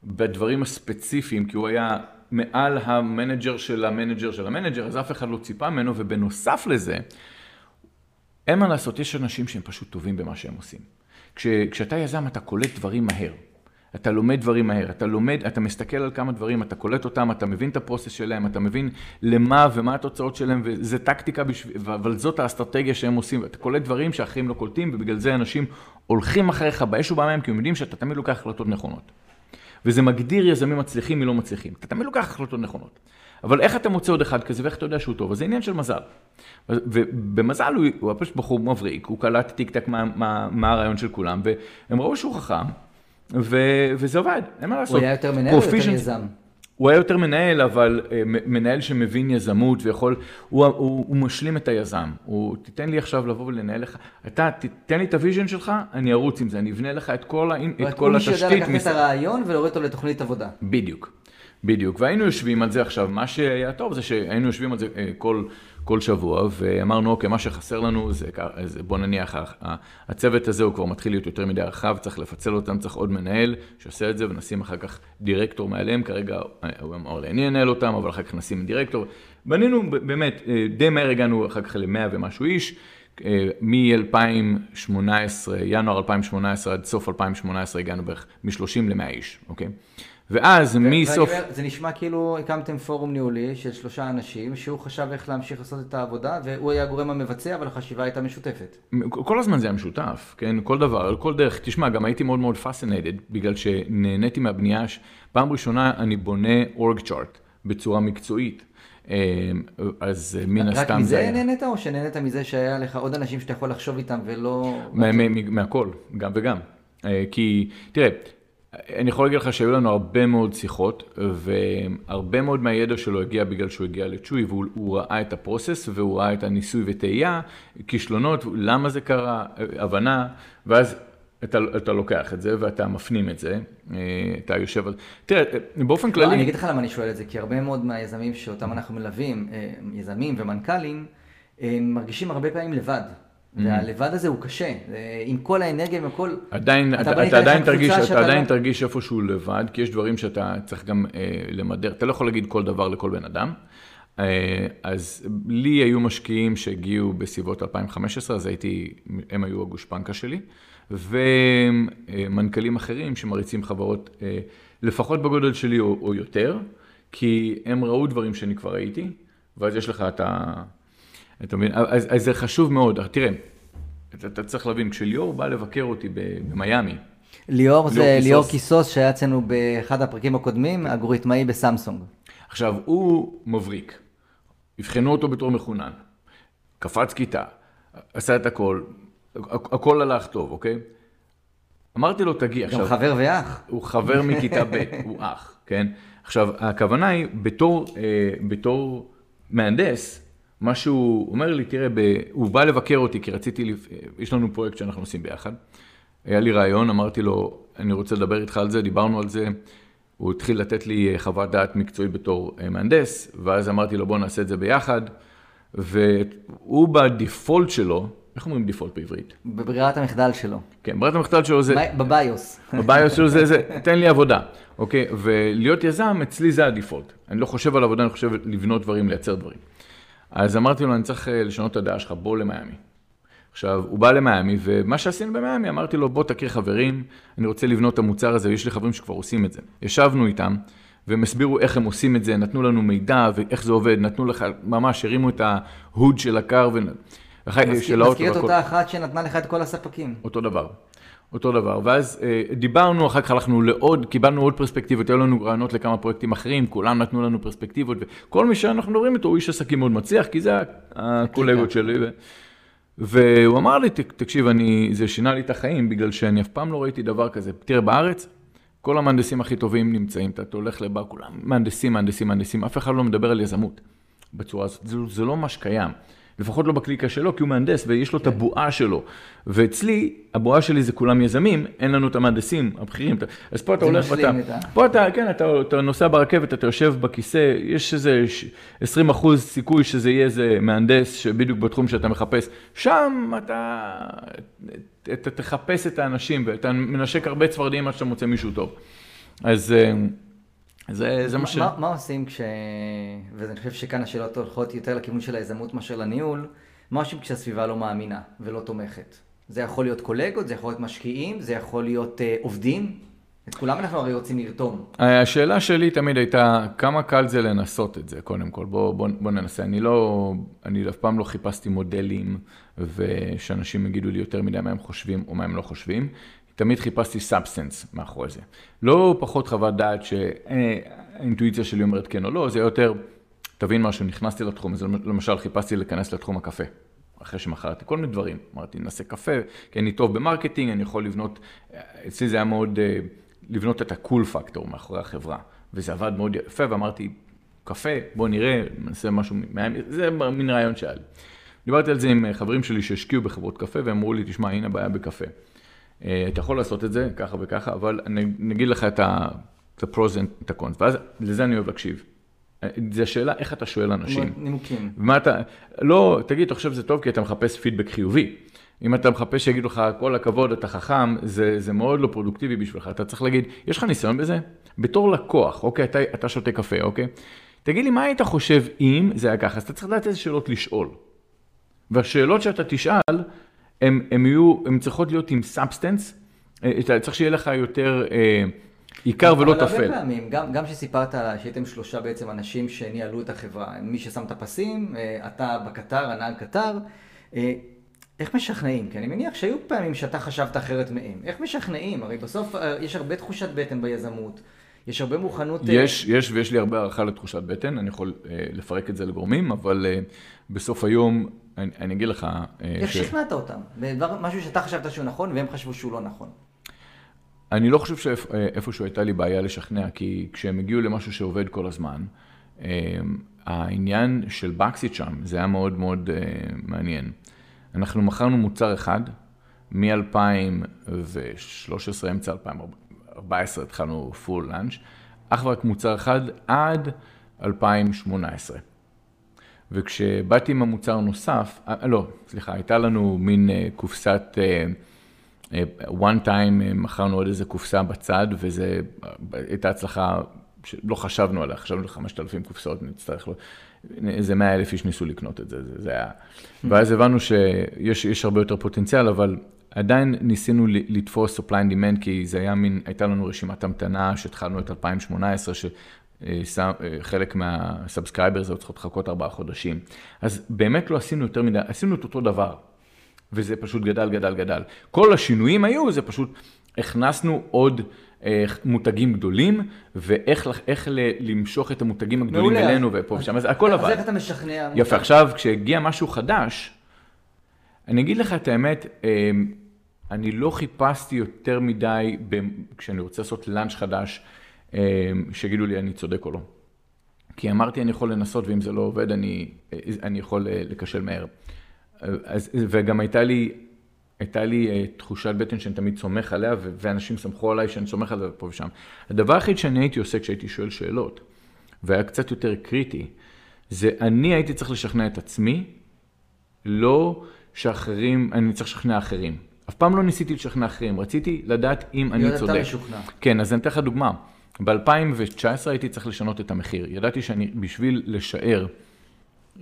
בדברים הספציפיים, כי הוא היה מעל המנג'ר של המנג'ר של המנג'ר, אז אף אחד לא ציפה ממנו, ובנוסף לזה, אין מה לעשות, יש אנשים שהם פשוט טובים במה שהם עושים. כשאתה יזם, אתה קולט דברים מהר. אתה לומד דברים מהר. אתה לומד, אתה מסתכל על כמה דברים, אתה קולט אותם, אתה מבין את הפרוסס שלהם, אתה מבין למה ומה התוצאות שלהם, וזה טקטיקה בשביל, אבל זאת האסטרטגיה שהם עושים. אתה קולט דברים שאחרים לא קולטים, ובגלל זה אנשים הולכים אחריך באש ובמים, כי הם יודעים שאתה תמיד לוקח החלטות נכונות. וזה מגדיר יזמים מצליחים מלא מצליחים. אתה תמיד לוקח החלטות נכונות. אבל איך אתה מוצא עוד אחד כזה, ואיך אתה יודע שהוא טוב? אז זה עניין של מזל. ובמזל הוא, הוא פשוט בחור מבריק, הוא קלט טיק טק מה, מה, מה הרעיון של כולם, והם ראו שהוא חכם, ו, וזה עובד, אין מה לעשות. הוא היה יותר מנהל או יותר יזם? הוא היה יותר מנהל, אבל מנהל שמבין יזמות ויכול, הוא, הוא, הוא, הוא משלים את היזם. הוא תיתן לי עכשיו לבוא ולנהל לך, אתה תיתן לי את הוויז'ן שלך, אני ארוץ עם זה, אני אבנה לך את כל, את כל התשתית. הוא שיודע לקחת מס... את הרעיון ולהוריד אותו לתוכנית עבודה. בדיוק. בדיוק, והיינו יושבים על זה עכשיו, מה שהיה טוב זה שהיינו יושבים על זה כל, כל שבוע, ואמרנו, אוקיי, מה שחסר לנו זה, בוא נניח, הצוות הזה הוא כבר מתחיל להיות יותר מדי רחב, צריך לפצל אותם, צריך עוד מנהל שעושה את זה, ונשים אחר כך דירקטור מעליהם, כרגע הוא אמר לי, אני אנהל אותם, אבל אחר כך נשים דירקטור. בנינו באמת, די מהר הגענו אחר כך ל-מאה ומשהו איש, מ-אלפיים שמונה עשרה, ינואר אלפיים שמונה עשרה עד סוף אלפיים שמונה עשרה הגענו בערך מ-שלושים ל-מאה איש, אוקיי? ואז מסוף... זה נשמע כאילו הקמתם פורום ניהולי של שלושה אנשים שהוא חשב איך להמשיך לעשות את העבודה והוא היה גורם המבצע אבל החשיבה הייתה משותפת. כל הזמן זה היה משותף, כן? כל דבר, כל דרך. תשמע, גם הייתי מאוד מאוד fascinated בגלל שנהניתי מהבנייה. פעם ראשונה אני בונה אורג צ'ארט בצורה מקצועית. אז מן הסתם זה... רק מזה נהנית או שנהנית מזה שהיה לך עוד אנשים שאתה יכול לחשוב איתם ולא... מהכל, גם וגם. כי תראה... אני יכול להגיד לך שהיו לנו הרבה מאוד שיחות, והרבה מאוד מהידע שלו הגיע בגלל שהוא הגיע לצ'וי, והוא ראה את הפרוסס, והוא ראה את הניסוי וטעייה, כישלונות, למה זה קרה, הבנה, ואז אתה, אתה לוקח את זה, ואתה מפנים את זה, אתה יושב... תראה, באופן כללי... לא, אני אגיד לך למה אני שואל את זה, כי הרבה מאוד מהיזמים שאותם אנחנו מלווים, יזמים ומנכ"לים, מרגישים הרבה פעמים לבד. והלבד הזה הוא קשה, עם כל האנרגיה, עם הכל... עדיין, אתה עדיין תרגיש איפשהו לבד, כי יש דברים שאתה צריך גם למדר. אתה לא יכול להגיד כל דבר לכל בן אדם. אז לי היו משקיעים שהגיעו בסביבות אלפיים חמש עשרה, אז הייתי, הם היו הגושפנקה שלי, ומנכלים אחרים שמריצים חברות לפחות בגודל שלי או יותר, כי הם ראו דברים שאני כבר ראיתי, ואז יש לך את ה... אתה מבין? אז, אז זה חשוב מאוד. תראה, אתה, אתה צריך להבין, כשליאור בא לבקר אותי במיימי. ליאור זה ליאור כיסוס, ליאור כיסוס שהיה אצלנו באחד הפרקים הקודמים, אגוריתמאי בסמסונג. עכשיו, הוא מבריק. הבחנו אותו בתור מחונן. קפץ כיתה, עשה את הכל. הכל הלך טוב, אוקיי? אמרתי לו, תגיע. גם עכשיו, חבר ואח. הוא חבר מכיתה ב', הוא אח, כן? עכשיו, הכוונה היא, בתור, בתור מהנדס, מה שהוא אומר לי, תראה, הוא בא לבקר אותי, כי רציתי, יש לנו פרויקט שאנחנו עושים ביחד. היה לי רעיון, אמרתי לו, אני רוצה לדבר איתך על זה, דיברנו על זה. הוא התחיל לתת לי חוות דעת מקצועית בתור מהנדס, ואז אמרתי לו, בוא נעשה את זה ביחד. והוא בדיפולט שלו, איך אומרים דיפולט בעברית? בברירת המחדל שלו. כן, בברירת המחדל שלו זה... בביוס. בביוס שלו זה, תן לי עבודה. אוקיי, ולהיות יזם, אצלי זה הדיפולט. אני לא חושב על עבודה, אני חושב לבנות דברים, לייצר דברים. אז אמרתי לו, אני צריך לשנות את הדעה שלך, בוא למייאמי. עכשיו, הוא בא למייאמי, ומה שעשינו במייאמי, אמרתי לו, בוא תכיר חברים, אני רוצה לבנות את המוצר הזה, ויש לי חברים שכבר עושים את זה. ישבנו איתם, והם הסבירו איך הם עושים את זה, נתנו לנו מידע, ואיך זה עובד, נתנו לך, ממש הרימו את ההוד של הקר, ו... מזכירת אותה אחת שנתנה לך את כל הספקים. אותו דבר, אותו דבר. ואז דיברנו, אחר כך הלכנו לעוד, קיבלנו עוד פרספקטיבות, היו לנו רעיונות לכמה פרויקטים אחרים, כולם נתנו לנו פרספקטיבות, וכל מי שאנחנו מדברים איתו הוא איש עסקים מאוד מצליח, כי זה הקולגות שלי. והוא אמר לי, תקשיב, זה שינה לי את החיים, בגלל שאני אף פעם לא ראיתי דבר כזה. תראה, בארץ, כל המהנדסים הכי טובים נמצאים, אתה הולך לבר, כולם מהנדסים, מהנדסים, מהנדסים, אף אחד לא מדבר על יזמות בצורה הזאת. זה לא ממש קיים. לפחות לא בקליקה שלו, כי הוא מהנדס, ויש לו את הבועה שלו. ואצלי, הבועה שלי זה כולם יזמים, אין לנו את המהנדסים הבכירים. אז פה אתה הולך ואתה... פה אתה, כן, אתה נוסע ברכבת, אתה יושב בכיסא, יש איזה עשרים אחוז סיכוי שזה יהיה איזה מהנדס שבדיוק בתחום שאתה מחפש. שם אתה תחפש את האנשים, ואתה מנשק הרבה צפרדיים עד שאתה מוצא מישהו טוב. אז... זה, זה מה ש... מה עושים כש... ואני חושב שכאן השאלות הולכות יותר לכיוון של היזמות מאשר לניהול. מה עושים כשהסביבה לא מאמינה ולא תומכת? זה יכול להיות קולגות, זה יכול להיות משקיעים, זה יכול להיות uh, עובדים. את כולם אנחנו הרי רוצים לרתום. השאלה שלי תמיד הייתה, כמה קל זה לנסות את זה, קודם כל. בוא, בוא, בוא ננסה. אני לא, אני אף פעם לא חיפשתי מודלים ושאנשים יגידו לי יותר מדי מה הם חושבים או מה הם לא חושבים. תמיד חיפשתי סאבסטנס מאחורי זה. לא פחות חוות דעת שהאינטואיציה שלי אומרת כן או לא, זה יותר, תבין משהו, נכנסתי לתחום, אז למשל חיפשתי להיכנס לתחום הקפה, אחרי שמחרתי כל מיני דברים. אמרתי, נעשה קפה, כי אני טוב במרקטינג, אני יכול לבנות, אצלי זה היה מאוד, לבנות את הקול פקטור מאחורי החברה, וזה עבד מאוד יפה, ואמרתי, קפה, בוא נראה, נעשה משהו, זה מין רעיון שהיה לי. דיברתי על זה עם חברים שלי שהשקיעו בחברות קפה, והם אמרו לי, תשמע, הנה הבעיה בקפה. אתה יכול לעשות את זה, ככה וככה, אבל נגיד לך את ה-pros and the cons, ואז לזה אני אוהב להקשיב. זו השאלה איך אתה שואל אנשים. נימוקים. ומה אתה, לא, תגיד, אתה חושב זה טוב כי אתה מחפש פידבק חיובי. אם אתה מחפש שיגיד לך, כל הכבוד, אתה חכם, זה, זה מאוד לא פרודוקטיבי בשבילך. אתה צריך להגיד, יש לך ניסיון בזה? בתור לקוח, אוקיי, אתה, אתה שותה קפה, אוקיי? תגיד לי, מה היית חושב אם זה היה ככה? אז אתה צריך לדעת איזה שאלות לשאול. והשאלות שאתה תשאל, הם, הם, יהיו, הם צריכות להיות עם סאבסטנס, צריך שיהיה לך יותר אה, עיקר ולא תפל. אבל הרבה פעמים, גם, גם שסיפרת שהייתם שלושה בעצם אנשים שניהלו את החברה, מי ששם את הפסים, אה, אתה בקטר, הנהג קטר, אה, איך משכנעים? כי אני מניח שהיו פעמים שאתה חשבת אחרת מהם. איך משכנעים? הרי בסוף אה, יש הרבה תחושת בטן ביזמות, יש הרבה מוכנות... יש, יש ויש לי הרבה ערכה לתחושת בטן, אני יכול אה, לפרק את זה לגורמים, אבל אה, בסוף היום... אני, אני אגיד לך... איך ש... שכנעת אותם? בדבר, משהו שאתה חשבת שהוא נכון והם חשבו שהוא לא נכון. אני לא חושב שאיפשהו הייתה לי בעיה לשכנע, כי כשהם הגיעו למשהו שעובד כל הזמן, העניין של בוקסיצ'ארם זה היה מאוד מאוד מעניין. אנחנו מכרנו מוצר אחד, מ-אלפיים ושלוש עשרה, אמצע אלפיים וארבע עשרה התחלנו פול לאנץ', אך ורק מוצר אחד עד אלפיים שמונה עשרה. וכשבאתי עם המוצר נוסף, לא, סליחה, הייתה לנו מין קופסת, one time מכרנו עוד איזה קופסה בצד, וזה הייתה הצלחה שלא חשבנו עליה, חשבנו על חמשת אלפים קופסאות, נצטרך לו, איזה מאה אלף איש ניסו לקנות את זה, זה, זה היה. ואז הבנו שיש יש הרבה יותר פוטנציאל, אבל עדיין ניסינו לתפוס supply and demand, כי זה היה מין, הייתה לנו רשימת המתנה, שהתחלנו את אלפיים שמונה עשרה, ש... חלק מהסאבסקרייבר זה צריכות לחכות ארבעה חודשים. אז באמת לא עשינו יותר מדי, עשינו את אותו דבר, וזה פשוט גדל, גדל, גדל. כל השינויים היו, זה פשוט הכנסנו עוד מותגים גדולים, ואיך איך למשוך את המותגים הגדולים מעולה. אלינו ופה ושם, אז הכל עבד. אז איך אתה משכנע? יפה, עכשיו כשהגיע משהו חדש, אני אגיד לך את האמת, אני לא חיפשתי יותר מדי, כשאני רוצה לעשות לנץ' חדש, שיגידו לי אני צודק או לא. כי אמרתי אני יכול לנסות ואם זה לא עובד אני, אני יכול לקשל מהר. אז, וגם הייתה לי, הייתה לי תחושת בטן שאני תמיד סומך עליה ואנשים סמכו עליי שאני סומך עליה פה ושם. הדבר הכי שאני הייתי עושה כשהייתי שואל שאלות והיה קצת יותר קריטי, זה אני הייתי צריך לשכנע את עצמי, לא שאחרים, אני צריך לשכנע אחרים. אף פעם לא ניסיתי לשכנע אחרים, רציתי לדעת אם אני צודק. ידעת לשכנע. כן, אז אני אתן לך דוגמה. ב-אלפיים תשע עשרה הייתי צריך לשנות את המחיר. ידעתי שאני, בשביל לשאר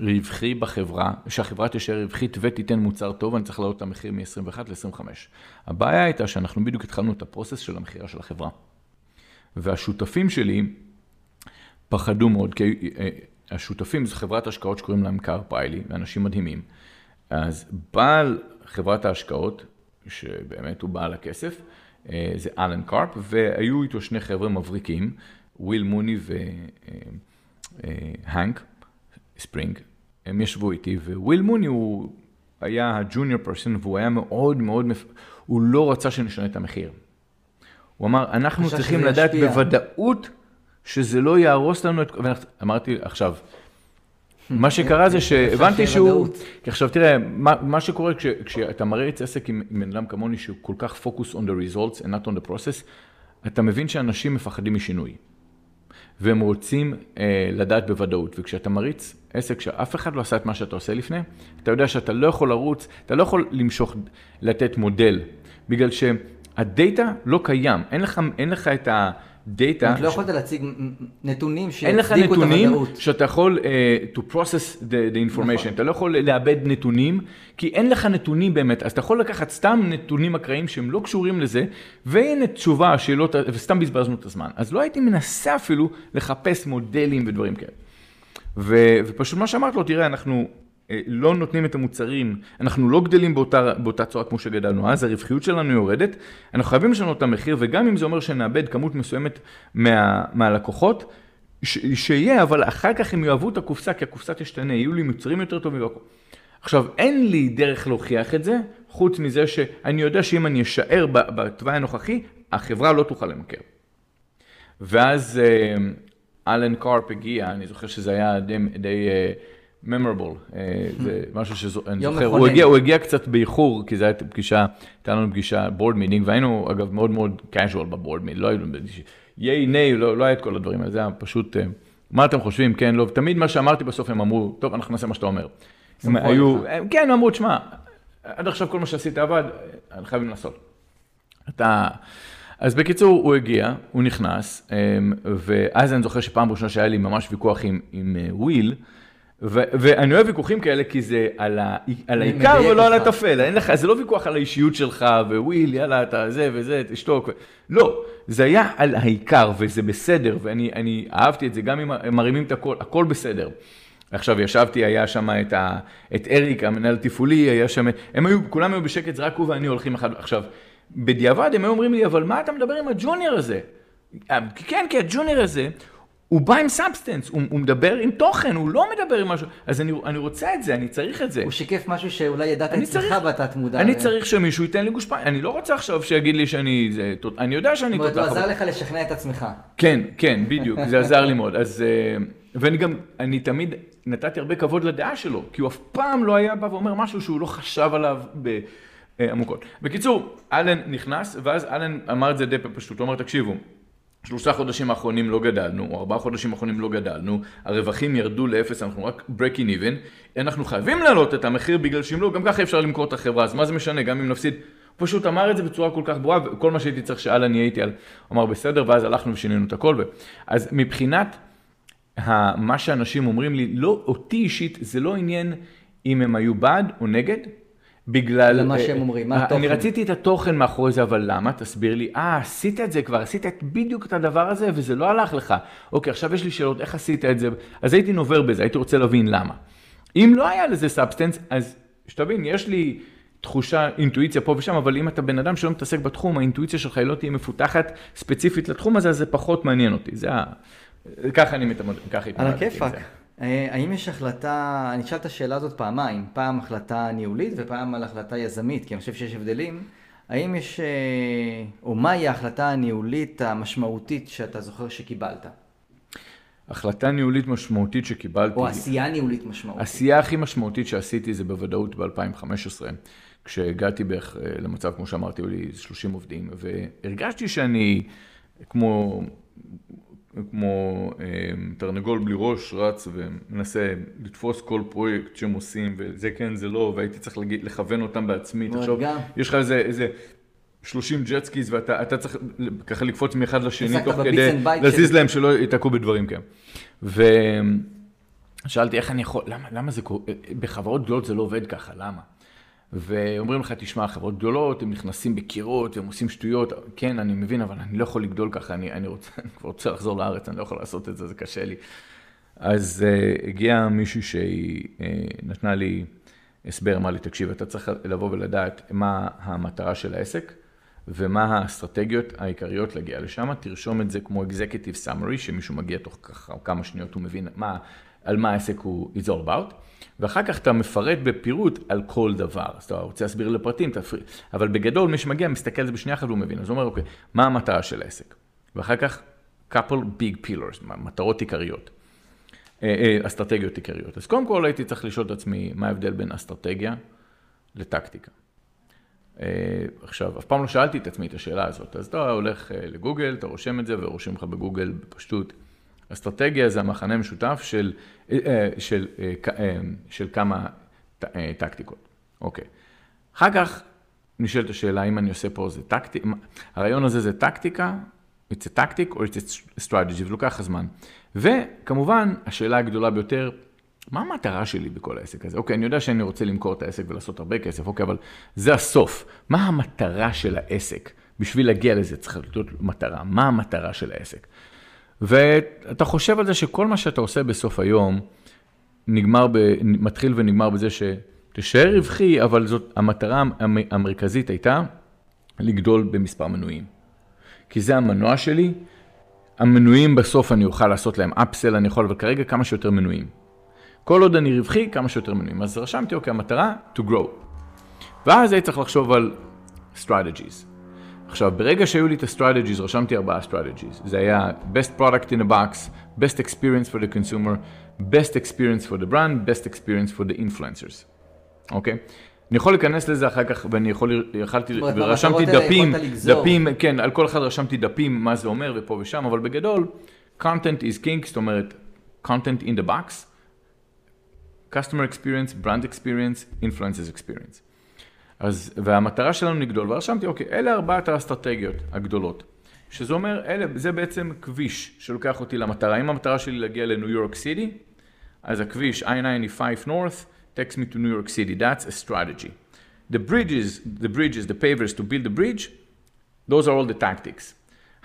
רווחי בחברה, שהחברה תשאר רווחית ותיתן מוצר טוב, אני צריך להעלות את המחיר מ-עשרים ואחת ל-עשרים וחמש. הבעיה הייתה שאנחנו בדיוק התחלנו את הפרוסס של המחירה של החברה. והשותפים שלי פחדו מאוד, כי השותפים זו חברת השקעות שקוראים להם קרפ איילי, ואנשים מדהימים. אז בעל חברת ההשקעות, שבאמת הוא בעל הכסף, זה אלן קארפ, והיו איתו שני חבר'ה מבריקים, וויל מוני והנק ספרינג. הם ישבו איתי, וויל מוני הוא היה הג'וניור פרסן, והוא היה מאוד מאוד, הוא לא רצה שנשנה את המחיר. הוא אמר, אנחנו צריכים לדעת בוודאות שזה לא יהרוס לנו את... ואמרתי, עכשיו, מה שקרה זה שהבנתי שהוא... כי עכשיו תראה, מה, מה שקורה כש, כשאתה מריץ עסק עם בן אדם כמוני שהוא כל כך focus on the results and not on the process, אתה מבין שאנשים מפחדים משינוי. והם רוצים אה, לדעת בוודאות. וכשאתה מריץ עסק שאף אחד לא עשה את מה שאתה עושה לפני, אתה יודע שאתה לא יכול לרוץ, אתה לא יכול למשוך, לתת מודל. בגלל שהדאטה לא קיים. אין לך, אין לך את ה... דאטה. אתה לא יכולת להציג נתונים שיצדיקו את הוודאות. אין לך נתונים שאתה יכול uh, to process the, the information. נכון. אתה לא יכול לאבד נתונים, כי אין לך נתונים באמת. אז אתה יכול לקחת סתם נתונים אקראיים שהם לא קשורים לזה, ואין את תשובה, שאלות, וסתם בזבזנו את הזמן. אז לא הייתי מנסה אפילו לחפש מודלים ודברים כאלה. ו, ופשוט מה שאמרת לו, תראה, אנחנו uh, לא נותנים את המוצרים, אנחנו לא גדלים באותה, באותה צורה כמו שגדלנו אז, הרווחיות שלנו יורדת, אנחנו חייבים לשנות את המחיר, וגם אם זה אומר שנאבד כמות מסוימת מה, מהלקוחות, ש, שיהיה, אבל אחר כך הם יאהבו את הקופסה, כי הקופסה תשתנה, יהיו לי מוצרים יותר טובים. עכשיו, אין לי דרך להוכיח את זה, חוץ מזה שאני יודע שאם אני אשאר בתוואי הנוכחי, החברה לא תוכל למכר. ואז אלן קארפ הגיע, אני זוכר שזה היה די... די memorable, זה משהו שאני זוכר, הוא הגיע, הוא הגיע קצת באיחור, כי זה הייתה פגישה, הייתה לנו פגישה בורד מינינג, והיינו אגב מאוד מאוד casual בבורד מינינג, לא היינו, יאי, ניי, לא היה את כל הדברים, זה היה פשוט, מה אתם חושבים, כן, לא, תמיד מה שאמרתי בסוף הם אמרו, טוב, אנחנו נעשה מה שאתה אומר. הם היו, כן, הם אמרו, תשמע, עד עכשיו כל מה שעשית עבד, אני חייבים לעשות. אתה... אז בקיצור, הוא הגיע, הוא נכנס, ואז אני זוכר שפעם ראשונה שהיה לי ממש ויכוח עם וויל, ו- ואני אוהב ויכוחים כאלה, כי זה על, ה- על העיקר ולא על התפל. אין לך, זה לא ויכוח על האישיות שלך, וויל, יאללה, אתה זה וזה, תשתוק. לא, זה היה על העיקר, וזה בסדר, ואני אני אהבתי את זה, גם אם מרימים את הכל, הכל בסדר. עכשיו, ישבתי, היה שם את, ה- את אריק, המנהל תפעולי, היה שם, הם היו, כולם היו בשקט, רק הוא ואני הולכים אחד. עכשיו, בדיעבד הם היו אומרים לי, אבל מה אתה מדבר עם הג'וניור הזה? כן, כי הג'וניור הזה... הוא בא עם סאבסטנס, הוא, הוא מדבר עם תוכן, הוא לא מדבר עם משהו, אז אני, אני רוצה את זה, אני צריך את זה. הוא שיקף משהו שאולי ידעת אצלך בתת מודע. אני צריך שמישהו ייתן לי גושפנקה, אני לא רוצה עכשיו שיגיד לי שאני, זה, אני יודע שאני... זאת אומרת, הוא עזר לך לשכנע את עצמך. כן, כן, בדיוק, זה עזר לי מאוד. אז, ואני גם, אני תמיד נתתי הרבה כבוד לדעה שלו, כי הוא אף פעם לא היה בא ואומר משהו שהוא לא חשב עליו ב... עמוקות. בקיצור, אלן נכנס, ואז אלן אמר את זה די פשוט, הוא אמר, תקשיבו, שלושה חודשים האחרונים לא גדלנו, או ארבעה חודשים האחרונים לא גדלנו, הרווחים ירדו לאפס, אנחנו רק break even, אנחנו חייבים להעלות את המחיר בגלל שאם לא, גם ככה אפשר למכור את החברה, אז מה זה משנה, גם אם נפסיד, פשוט אמר את זה בצורה כל כך ברורה, וכל מה שהייתי צריך שאלה, אני הייתי על, אמר בסדר, ואז הלכנו ושינינו את הכל, אז מבחינת מה שאנשים אומרים לי, לא אותי אישית, זה לא עניין אם הם היו בעד או נגד, בגלל... למה שהם אומרים, מה התוכן? אני רציתי את התוכן מאחורי זה, אבל למה? תסביר לי, אה, עשית את זה כבר, עשית את בדיוק את הדבר הזה, וזה לא הלך לך. אוקיי, עכשיו יש לי שאלות, איך עשית את זה? אז הייתי נובר בזה, הייתי רוצה להבין למה. אם לא היה לזה סאבסטנס, אז שתבין, יש לי תחושה, אינטואיציה פה ושם, אבל אם אתה בן אדם שלא מתעסק בתחום, האינטואיציה שלך לא תהיה מפותחת ספציפית לתחום הזה, אז זה פחות מעניין אותי. זה ה... ככה אני מתמודד, ככה התמודדתי עם זה. האם יש החלטה, אני אשאל את השאלה הזאת פעמיים, פעם החלטה ניהולית ופעם על החלטה יזמית, כי אני חושב שיש הבדלים, האם יש, או מהי ההחלטה הניהולית המשמעותית שאתה זוכר שקיבלת? החלטה ניהולית משמעותית שקיבלתי... או עשייה ניהולית משמעותית. עשייה הכי משמעותית שעשיתי זה בוודאות ב-אלפיים וחמש עשרה, כשהגעתי בערך למצב, כמו שאמרתי, היו לי שלושים עובדים, והרגשתי שאני כמו... כמו תרנגול בלי ראש, רץ ומנסה לתפוס כל פרויקט שהם עושים, וזה כן, זה לא, והייתי צריך לכוון אותם בעצמי. תחשוב, יש לך איזה שלושים ג'טסקיז, ואתה צריך ככה לקפוץ מאחד לשני, תוך כדי להזיז להם שלא יתעקו בדברים כאלה. ושאלתי, איך אני יכול, למה, למה זה קורה? בחברות גדולות זה לא עובד ככה, למה? ואומרים לך, תשמע, חברות גדולות, הם נכנסים בקירות, הם עושים שטויות, כן, אני מבין, אבל אני לא יכול לגדול ככה, אני, אני רוצה, אני כבר רוצה לחזור לארץ, אני לא יכול לעשות את זה, זה קשה לי. אז uh, הגיעה מישהי שהיא uh, נתנה לי הסבר, אמרה לי, תקשיב, אתה צריך לבוא ולדעת מה המטרה של העסק, ומה האסטרטגיות העיקריות להגיע לשם, תרשום את זה כמו executive summary, שמישהו מגיע תוך ככה, כמה שניות הוא מבין מה, על מה העסק הוא it's all about, ואחר כך אתה מפרט בפירוט על כל דבר. אז אתה רוצה להסביר לפרטים, תפריט. אבל בגדול, מי שמגיע, מסתכל על זה בשנייה אחת והוא מבין. אז הוא אומר, אוקיי, מה המטרה של העסק? ואחר כך, couple big pillars, מטרות עיקריות, אסטרטגיות עיקריות. אז קודם כל, הייתי צריך לשאול את עצמי, מה ההבדל בין אסטרטגיה לטקטיקה? עכשיו, אף פעם לא שאלתי את עצמי את השאלה הזאת. אז אתה הולך לגוגל, אתה רושם את זה, ורושם לך בגוגל בפשטות. אסטרטגיה זה המחנה המשותף של, של, של כמה טקטיקות. אוקיי. אחר כך נשאלת השאלה, אם אני עושה פה, זה טקטיק, הרעיון הזה זה טקטיקה, it's a tactic or it's a strategy, ולוקח הזמן. וכמובן, השאלה הגדולה ביותר, מה המטרה שלי בכל העסק הזה? אוקיי, אני יודע שאני רוצה למכור את העסק ולעשות הרבה כסף, אוקיי, אבל זה הסוף. מה המטרה של העסק? בשביל להגיע לזה צריך להיות מטרה. מה המטרה של העסק? ואתה חושב על זה שכל מה שאתה עושה בסוף היום, נגמר ב, מתחיל ונגמר בזה שתשאר רווחי, אבל זאת המטרה המרכזית הייתה לגדול במספר מנויים. כי זה המנוע שלי, המנויים בסוף אני אוכל לעשות להם אפסל, אני יכול, אבל כרגע כמה שיותר מנויים. כל עוד אני רווחי, כמה שיותר מנויים. אז רשמתי, אוקיי, המטרה, to grow. ואז הייתי צריך לחשוב על strategies. עכשיו, ברגע שהיו לי את ה-strategies, רשמתי ארבעה strategies. זה היה best product in a box, best experience for the consumer, best experience for the brand, best experience for the influencers. אוקיי? אני יכול להיכנס לזה אחר כך, ואני יכול, יכלתי, ורשמתי דפים, דפים, כן, על כל אחד רשמתי דפים, מה זה אומר ופה ושם, אבל בגדול, content is king, זאת אומרת, content in the box, customer experience, brand experience, influencers experience. אז, והמטרה שלנו נגדול, ורשמתי, אוקיי, אלה ארבעת האסטרטגיות הגדולות, שזה אומר, אלה, זה בעצם כביש שלוקח אותי למטרה. אם המטרה שלי להגיע לניו יורק סיטי, אז הכביש I ninety-five North takes me to New York City. That's a strategy. The bridges, the bridges, the pavers to build the bridge, those are all the tactics.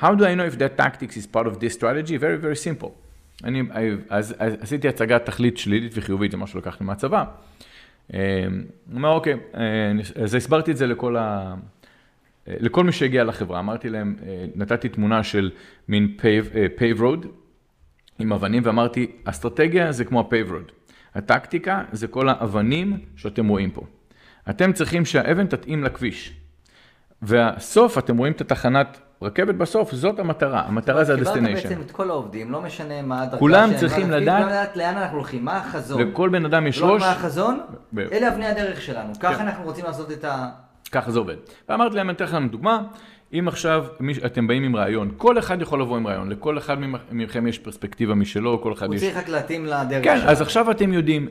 How do I know if that tactics is part of this strategy? Very, very simple. אני, אז, אז עשיתי הצגת תכלית שלילית וחיובית, זה מה שלקחתי מהצבא. אמר, אוקיי, אז הסברתי את זה לכל, ה... לכל מי שהגיע לחברה, אמרתי להם, נתתי תמונה של מין pave road עם אבנים, ואמרתי, אסטרטגיה זה כמו ה-pave road, הטקטיקה זה כל האבנים שאתם רואים פה. אתם צריכים שהאבן תתאים לכביש, והסוף, אתם רואים את התחנת רכבת בסוף, זאת המטרה, המטרה זה הדסטיניישן. קיבלת בעצם את כל העובדים, לא משנה מה הדרגה. כולם צריכים לדעת לאן אנחנו הולכים, מה החזון. לכל בן אדם יש ראש. מה החזון, אלה אבני הדרך שלנו, ככה אנחנו רוצים לעשות את ה... ככה זה עובד. ואמרת להם, אני אתן לכם דוגמה, אם עכשיו אתם באים עם רעיון, כל אחד יכול לבוא עם רעיון, לכל אחד מכם יש פרספקטיבה משלו, כל אחד יש... הוא צריך רק להתאים לדרך שלנו. כן, אז עכשיו אתם יודעים,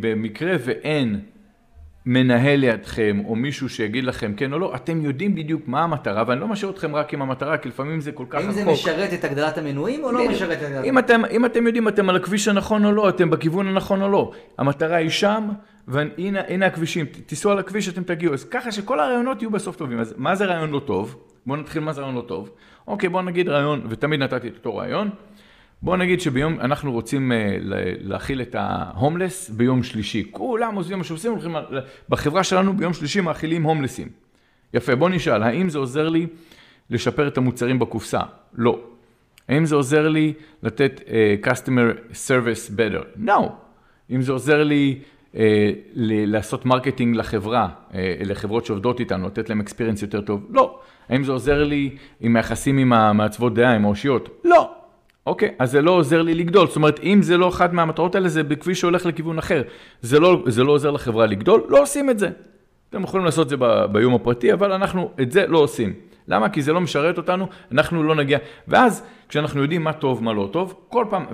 במקרה ואין... מנהל ידכם, או מישהו שיגיד לכם כן או לא, אתם יודעים בדיוק מה המטרה, ואני לא משאיר אתכם רק עם המטרה, כי לפעמים זה כל כך רחוק. האם זה משרת את הגדלת המנויים, או לא משרת את הגדלת המנויים? אם אתם יודעים, אתם על הכביש הנכון או לא, אתם בכיוון הנכון או לא. המטרה היא שם, והנה הכבישים. תיסעו על הכביש, אתם תגיעו. אז ככה שכל הרעיונות יהיו בסוף טובים. אז מה זה רעיון לא טוב? בואו נתחיל מה זה רעיון לא טוב. אוקיי, בואו נגיד רעיון, ותמיד נתתי את אותו רעיון. בואו נגיד שביום, אנחנו רוצים להכיל את ההומלס ביום שלישי. כולם עוזבים מה שעושים, הולכים בחברה שלנו ביום שלישי מאכילים הומלסים. יפה, בואו נשאל, האם זה עוזר לי לשפר את המוצרים בקופסה? לא. האם זה עוזר לי לתת uh, customer service better? No. אם זה עוזר לי uh, ל- לעשות מרקטינג לחברה, uh, לחברות שעובדות איתנו, לתת להם experience יותר טוב? לא. האם זה עוזר לי עם היחסים עם המעצבות דעה, עם האושיות? לא. אוקיי, אז זה לא עוזר לי לגדול. זאת אומרת, אם זה לא אחת מהמטרות האלה, זה בכביש שהולך לכיוון אחר. זה לא, זה לא עוזר לחברה לגדול, לא עושים את זה. אתם יכולים לעשות את זה ב, ביום הפרטי, אבל אנחנו את זה לא עושים. למה? כי זה לא משרת אותנו, אנחנו לא נגיע. ואז כשאנחנו יודעים מה טוב, מה לא טוב, כל פעם,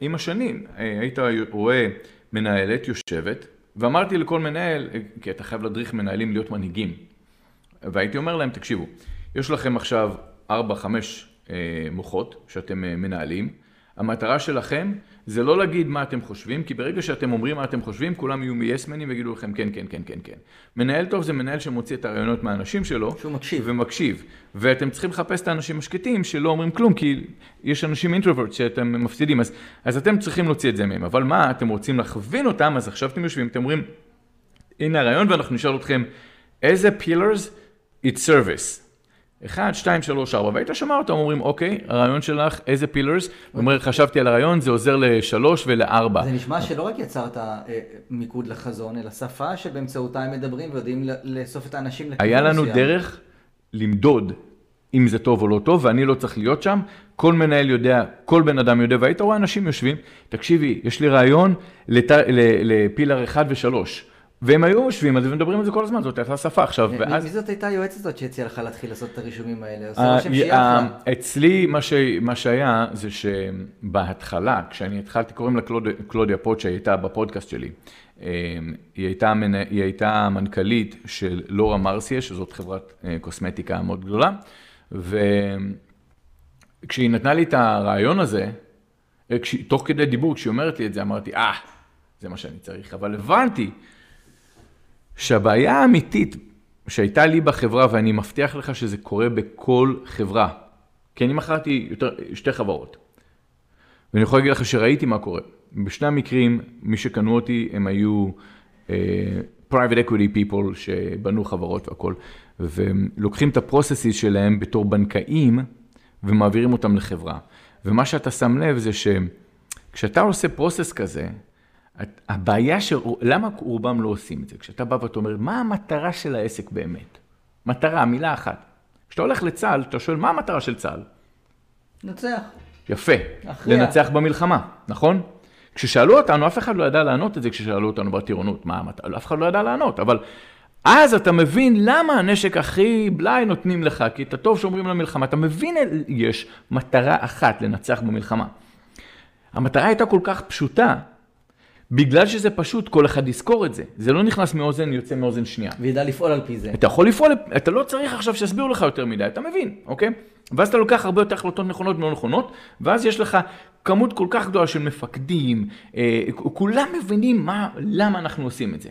ועם השנים היית רואה מנהלת יושבת, ואמרתי לכל מנהל, כי אתה חייב לדריך מנהלים להיות מנהיגים. והייתי אומר להם, תקשיבו, יש לכם עכשיו ארבע חמש מוחות שאתם מנהלים, המטרה שלכם זה לא להגיד מה אתם חושבים, כי ברגע שאתם אומרים מה אתם חושבים, כולם יהיו מייסמנים ויגידו לכם כן, כן, כן, כן, כן. מנהל טוב זה מנהל שמוציא את הרעיונות מהאנשים שלו. שהוא מקשיב. ומקשיב. ואתם צריכים לחפש את האנשים השקטים שלא אומרים כלום, כי יש אנשים אינטרוברט שאתם מפסידים, אז, אז אתם צריכים להוציא את זה מהם. אבל מה, אתם רוצים להכווין אותם, אז עכשיו אתם יושבים, אתם אומרים, הנה הרעיון, ואנחנו נשאל אתכם, as a pillars, it's service. אחד, שתיים, שלוש, ארבע, והיית שמע אותם, אומרים, אוקיי, הרעיון שלך, איזה פילרס, אומר, חשבתי על הרעיון, זה עוזר לשלוש ולארבע. זה נשמע שלא רק יצרת מיקוד לחזון, אלא שפה שבאמצעותה הם מדברים ויודעים לאסוף את האנשים לכיוון מסוים. היה לנו דרך למדוד אם זה טוב או לא טוב, ואני לא צריך להיות שם, כל מנהל יודע, כל בן אדם יודע, והיית רואה אנשים יושבים, תקשיבי, יש לי רעיון לפילר אחד ושלוש. והם היו יושבים, אז הם מדברים על זה כל הזמן, זאת הייתה שפה עכשיו. מי זאת הייתה היועצת הזאת שהציעה לך להתחיל לעשות את הרישומים האלה? אצלי מה שהיה זה שבהתחלה, כשאני התחלתי, קוראים לה קלודיה פוטשקה, היא הייתה בפודקאסט שלי. היא הייתה מנכ"לית של לורה מרסיה, שזאת חברת קוסמטיקה מאוד גדולה. וכשהיא נתנה לי את הרעיון הזה, תוך כדי דיבור, כשהיא אומרת לי את זה, אמרתי, אה, זה מה שאני צריך, אבל הבנתי. שהבעיה האמיתית שהייתה לי בחברה, ואני מבטיח לך שזה קורה בכל חברה, כי אני מכרתי יותר, שתי חברות, ואני יכול להגיד לך שראיתי מה קורה. בשני המקרים, מי שקנו אותי, הם היו uh, private equity people שבנו חברות והכל, ולוקחים את הפרוססים שלהם בתור בנקאים, ומעבירים אותם לחברה. ומה שאתה שם לב זה שכשאתה עושה פרוסס כזה, הבעיה של... למה רובם לא עושים את זה? כשאתה בא ואתה אומר, מה המטרה של העסק באמת? מטרה, מילה אחת. כשאתה הולך לצהל, אתה שואל, מה המטרה של צהל? נצח. יפה. אחריה. לנצח במלחמה, נכון? כששאלו אותנו, אף אחד לא ידע לענות את זה, כששאלו אותנו בתירונות, מה המטרה? אף אחד לא ידע לענות, אבל... אז אתה מבין למה הנשק הכי בלי נותנים לך, כי אתה טוב שאומרים למלחמה, אתה מבין, יש מטרה אחת לנצח במלחמה. המטרה הייתה כל כך פשוטה, בגלל שזה פשוט, כל אחד יזכור את זה. זה לא נכנס מאוזן, יוצא מאוזן שנייה. וידע לפעול על פי זה. אתה יכול לפעול, אתה לא צריך עכשיו שיסבירו לך יותר מדי, אתה מבין, אוקיי? ואז אתה לוקח הרבה יותר החלטות נכונות ולא נכונות, ואז יש לך כמות כל כך גדולה של מפקדים, אה, כולם מבינים מה, למה אנחנו עושים את זה.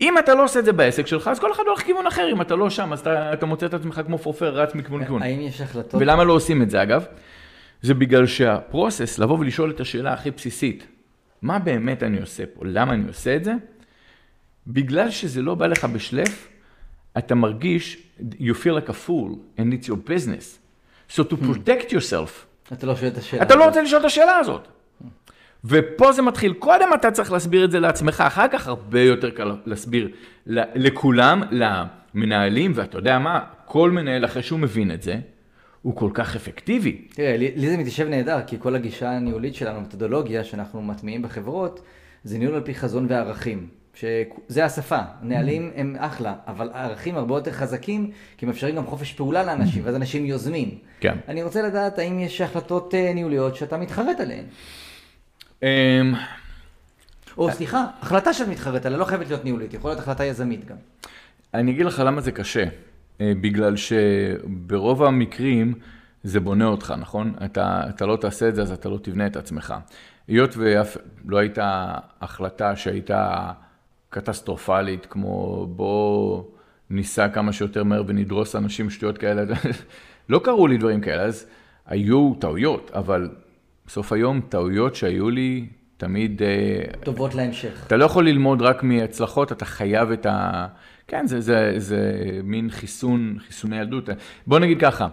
אם אתה לא עושה את זה בעסק שלך, אז כל אחד הולך כיוון אחר. אם אתה לא שם, אז אתה, אתה מוצא את עצמך כמו פרופר, רץ מכיוון כיוון. האם יש החלטות? ולמה לא עושים את זה, אגב? זה בגלל שהפרוסס, לבוא ולשאול את השאלה הכי בסיסית. מה באמת אני עושה פה? למה אני עושה את זה? בגלל שזה לא בא לך בשלף, אתה מרגיש, you feel like a fool, and it's your business. So to protect yourself. אתה לא שואל את השאלה. אתה לא רוצה לשאול את השאלה הזאת. ופה זה מתחיל. קודם אתה צריך להסביר את זה לעצמך, אחר כך הרבה יותר קל להסביר לכולם, למנהלים, ואתה יודע מה, כל מנהל אחרי שהוא מבין את זה, הוא כל כך אפקטיבי. תראה, לי זה מתיישב נהדר, כי כל הגישה הניהולית שלנו, המתודולוגיה שאנחנו מטמיעים בחברות, זה ניהול על פי חזון וערכים. שזה השפה, נהלים הם אחלה, אבל הערכים הרבה יותר חזקים, כי מאפשרים גם חופש פעולה לאנשים, ואז אנשים יוזמים. כן. אני רוצה לדעת האם יש החלטות ניהוליות שאתה מתחרט עליהן. או סליחה, החלטה שאת מתחרט עליה, לא חייבת להיות ניהולית, יכול להיות החלטה יזמית גם. אני אגיד לך למה זה קשה. בגלל שברוב המקרים זה בונה אותך, נכון? אתה, אתה לא תעשה את זה, אז אתה לא תבנה את עצמך. היות ולא הייתה החלטה שהייתה קטסטרופלית, כמו בוא ניסע כמה שיותר מהר ונדרוס אנשים שטויות כאלה, לא קראו לי דברים כאלה, אז היו טעויות, אבל בסוף היום טעויות שהיו לי תמיד... טובות להמשך. אתה לא יכול ללמוד רק מהצלחות, אתה חייב את ה... כן, זה, זה, זה מין חיסון, חיסוני ילדות. בוא נגיד ככה,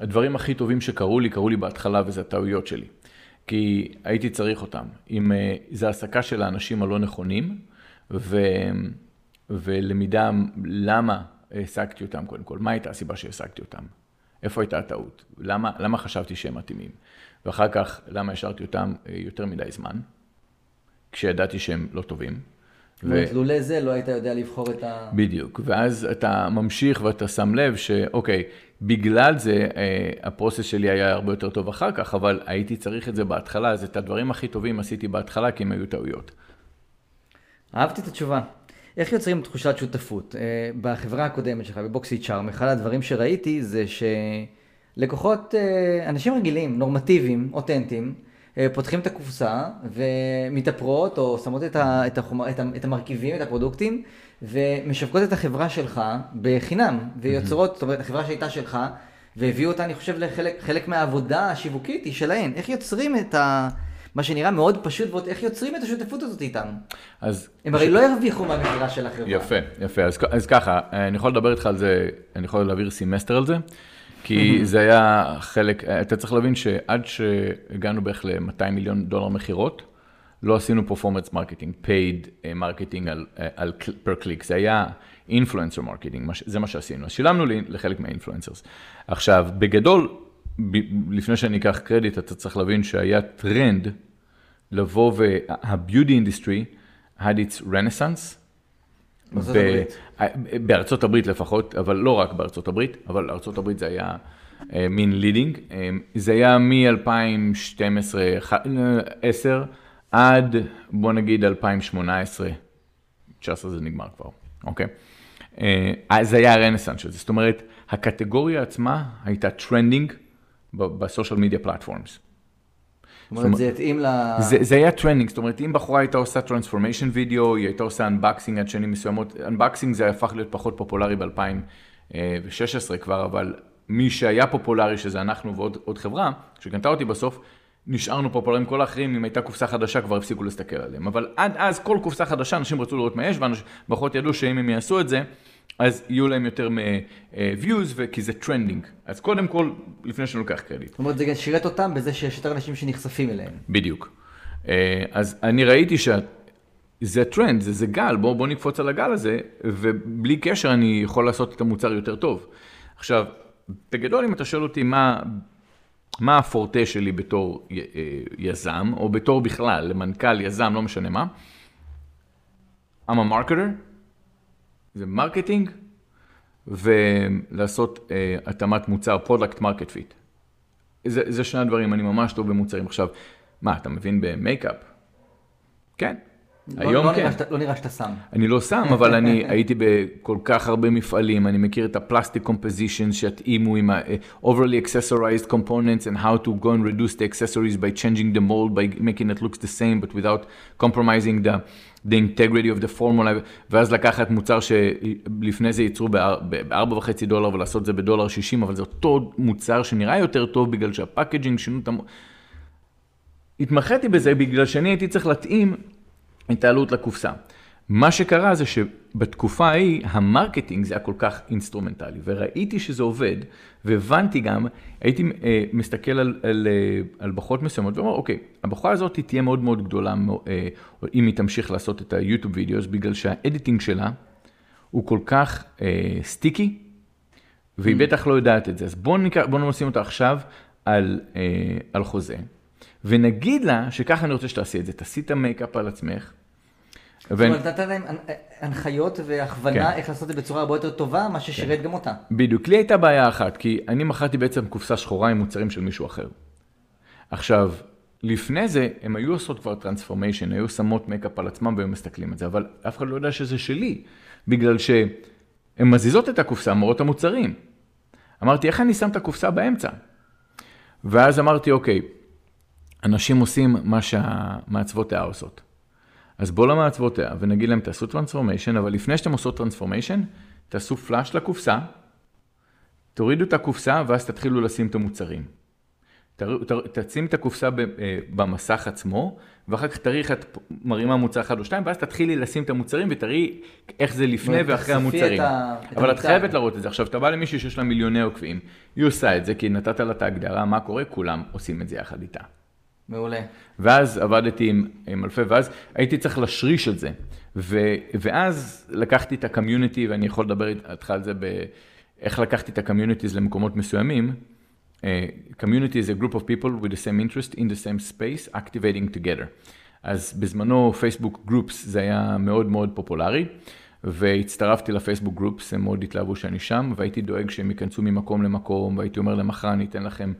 הדברים הכי טובים שקראו לי, קראו לי בהתחלה, וזה הטעויות שלי. כי הייתי צריך אותם. עם, זה העסקה של האנשים הלא נכונים, ו, ולמידה למה העסקתי אותם קודם כל. מה הייתה הסיבה שהעסקתי אותם? איפה הייתה הטעות? למה, למה חשבתי שהם מתאימים? ואחר כך, למה השארתי אותם יותר מדי זמן? כשידעתי שהם לא טובים. ולולא זה לא היית יודע לבחור את ה... בדיוק, ואז אתה ממשיך ואתה שם לב שאוקיי, בגלל זה הפרוסס שלי היה הרבה יותר טוב אחר כך, אבל הייתי צריך את זה בהתחלה, אז את הדברים הכי טובים עשיתי בהתחלה כי הם היו טעויות. אהבתי את התשובה. איך יוצרים תחושת שותפות? בחברה הקודמת שלך, בבוקסיצ'ארם, אחד הדברים שראיתי זה שלקוחות, אנשים רגילים, נורמטיביים, אותנטיים, פותחים את הקופסה ומתאפרות או שמות את, ה, את, החומר, את, ה, את המרכיבים, את הפרודוקטים, ומשווקות את החברה שלך בחינם, ויוצרות, זאת אומרת, החברה שהייתה שלך, והביאו אותה, אני חושב, לחלק מהעבודה השיווקית היא שלהן. איך יוצרים את ה... מה שנראה מאוד פשוט, ועוד איך יוצרים את השותפות הזאת איתם? אז... הם הרי ש... לא הרוויחו מהמחירה של החברה. יפה, יפה. אז, אז ככה, אני יכול לדבר איתך על זה, אני יכול להעביר סמסטר על זה, כי זה היה חלק, אתה צריך להבין שעד שהגענו בערך ל-מאתיים מיליון דולר מחירות, לא עשינו פרפורמנס מרקטינג, פייד מרקטינג על פר קליק, זה היה אינפלואנסר מרקטינג, זה מה שעשינו. אז שילמנו לחלק מהאינפלואנסרס. עכשיו, בגדול, לפני שאני אקח קרדיט, אתה צריך להבין שהיה טרנד לבוא וה-beauty industry had its renaissance, בארצות הברית. בארצות הברית לפחות, אבל לא רק בארצות הברית, אבל ארצות הברית זה היה מין לידינג, זה היה מ-אלפיים שתים עשרה עשר עד בוא נגיד אלפיים שמונה עשרה, תשע עשרה זה נגמר כבר, אוקיי? אז זה היה הרנסנס של זה, זאת אומרת, הקטגוריה עצמה הייתה טרנדינג בסושיאל מדיה פלטפורמס. זאת אומרת, זה התאים ל... זה היה טרנדינג, זאת אומרת, אם בחורה הייתה עושה טרנספורמיישן וידאו, היא הייתה עושה אנבקסינג עד שנים מסוימות, אנבקסינג זה הפך להיות פחות פופולרי ב-אלפיים שש עשרה כבר, אבל מי שהיה פופולרי, שזה אנחנו ועוד חברה, שקנתה אותי בסוף, נשארנו פופולרים כל האחרים, אם הייתה קופסה חדשה כבר הפסיקו להסתכל עליהם, אבל עד אז כל קופסה חדשה, אנשים רצו לראות מה יש, ובחורות ידעו שאם הם יעשו את זה, אז יהיו להם יותר מ-views, וכי זה טרנדינג. אז קודם כל, לפני שאני לוקח קרדיט. זאת אומרת, זה שירת אותם בזה שיש יותר אנשים שנחשפים אליהם. בדיוק. אז אני ראיתי שזה טרנד, זה, זה גל, בוא, בוא נקפוץ על הגל הזה, ובלי קשר אני יכול לעשות את המוצר יותר טוב. עכשיו, בגדול, אם אתה שואל אותי מה, מה הפורטה שלי בתור יזם, או בתור בכלל, למנכ"ל, יזם, לא משנה מה, I'm a marketer, זה מרקטינג, ולעשות uh, התאמת מוצר, פרודקט מרקט פיט. זה שני הדברים, אני ממש טוב במוצרים. עכשיו, מה, אתה מבין במייקאפ? כן, לא, היום לא כן. נראה שת, לא נראה שאתה שם. אני לא שם, אבל אני הייתי בכל כך הרבה מפעלים, אני מכיר את הפלסטיק קומפוזישן שהתאימו עם ה-overly accessorized components and how to go and reduce the accessories by changing the mold, by making it looks the same, but without compromising the... the integrity of the formula, ואז לקחת מוצר שלפני זה ייצרו ב-ארבע וחצי דולר, ולעשות זה בדולר שישים, אבל זה אותו מוצר שנראה יותר טוב, בגלל שהפאקג'ינג שינו את המ... התמחיתי בזה בגלל שאני הייתי צריך להתאים את העלות לקופסה. מה שקרה זה שבתקופה ההיא, המרקטינג זה היה כל כך אינסטרומנטלי, וראיתי שזה עובד, והבנתי גם, הייתי אה, מסתכל על, על, אה, על בחורות מסוימות, ואומר, אוקיי, הבחורה הזאת תהיה מאוד מאוד גדולה, אה, אם היא תמשיך לעשות את היוטיוב וידאוס, בגלל שהאדיטינג שלה הוא כל כך אה, סטיקי, והיא mm. בטח לא יודעת את זה. אז בואו בוא נשים אותה עכשיו על, אה, על חוזה, ונגיד לה שככה אני רוצה שתעשי את זה, תעשי את המייקאפ על עצמך, זאת אומרת, נתת להם הנחיות והכוונה איך לעשות את זה בצורה הרבה יותר טובה, מה ששירת גם אותה. בדיוק, לי הייתה בעיה אחת, כי אני מכרתי בעצם קופסה שחורה עם מוצרים של מישהו אחר. עכשיו, לפני זה, הם היו עושות כבר טרנספורמיישן, היו שמות מייקאפ על עצמם והיו מסתכלים על זה, אבל אף אחד לא יודע שזה שלי, בגלל שהן מזיזות את הקופסה, מראות המוצרים. אמרתי, איך אני שם את הקופסה באמצע? ואז אמרתי, אוקיי, אנשים עושים מה שהמעצבות האה עושות. אז בוא למעצבותיה ונגיד להם, תעשו טרנספורמיישן, אבל לפני שאתם עושות טרנספורמיישן, תעשו פלאש לקופסה, תורידו את הקופסה ואז תתחילו לשים את המוצרים. תשים את הקופסה במסך עצמו, ואחר כך תראי איך את מרימה מוצר אחד או שתיים, ואז תתחילי לשים את המוצרים ותראי איך זה לפני ואחרי המוצרים. אבל את חייבת לראות את זה. עכשיו, אתה בא למישהו שיש לה מיליוני עוקבים, היא עושה את זה כי נתת לה את ההגדרה, מה קורה? כולם עושים את זה יחד איתה. מעולה. ואז עבדתי עם, עם אלפי, ואז הייתי צריך לשריש את זה. ו, ואז לקחתי את הקמיוניטי, ואני יכול לדבר איתך על זה, איך לקחתי את הקמיוניטיז למקומות מסוימים. Community is a group of people with the same interest in the same space, activating together. אז בזמנו פייסבוק גרופס זה היה מאוד מאוד פופולרי, והצטרפתי לפייסבוק גרופס, הם מאוד התלהבו שאני שם, והייתי דואג שהם ייכנסו ממקום למקום, והייתי אומר למחר אני אתן לכם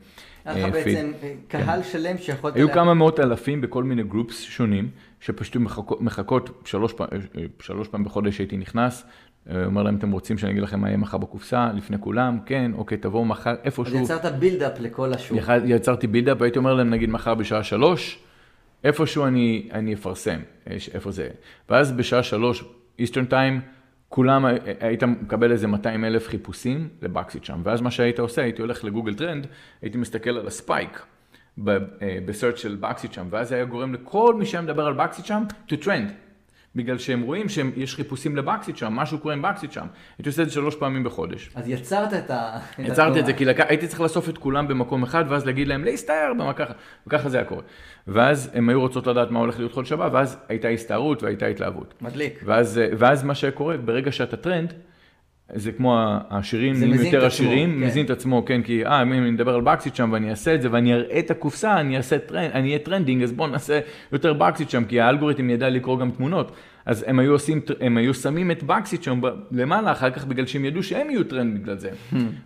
פיד. בעצם קהל שלם שיכולת... היו כמה מאות אלפים בכל מיני גרופס שונים, שפשוט מחכות שלוש פעם בחודש הייתי נכנס, אומר להם, אתם רוצים שאני אגיד לכם מה יהיה מחר בקופסה, לפני כולם, כן, אוקיי, תבואו מחר, איפשהו... אז יצרת בילדאפ לכל השוק. יצרתי בילדאפ, והייתי אומר להם, נגיד, מחר בשעה שלוש, איפשהו אני, אני אפרסם, איפה זה. ואז בשעה שלוש, איסטרן טיים, כולם, היית מקבל איזה מאתיים אלף חיפושים לבוקסיצ'ארם. ואז מה שהיית עושה, הייתי הולך לגוגל טרנד, הייתי מסתכל על הספייק בסרצ' של בוקסיצ'ארם, ואז היה גורם לכל מי שמדבר על בוקסיצ'ארם to trend. בגלל שהם רואים שיש חיפושים לבוקסיצ'ארם, משהו קורה עם בוקסיצ'ארם. הייתי עושה את זה שלוש פעמים בחודש. אז יצרת את ה... יצרתי את זה, כי הייתי צריך לאסוף את כולם במקום אחד, ואז להגיד להם להסתער, וככה זה היה קורה. ואז הם היו רוצות לדעת מה הולך להיות כל שבת, ואז הייתה הסתערות והייתה התלהבות. מדליק. ואז מה שקורה, ברגע שאתה טרנד, זה כמו העשירים, נהיים יותר עשירים, מזין את עצמו, כן, כי אה, אם אני מדבר על בוקסיצ'ארם ואני אעשה את זה, ואני אראה את הקופסה, אני אהיה טרנדינג, אז בואו נעשה יותר בוקסיצ'ארם, כי האלגוריתם ידע לקרוא גם תמונות. אז הם היו, עושים, הם היו שמים את בוקסיצ'ארם למעלה, אחר כך בגלל שהם ידעו שהם יהיו טרנד בגלל זה.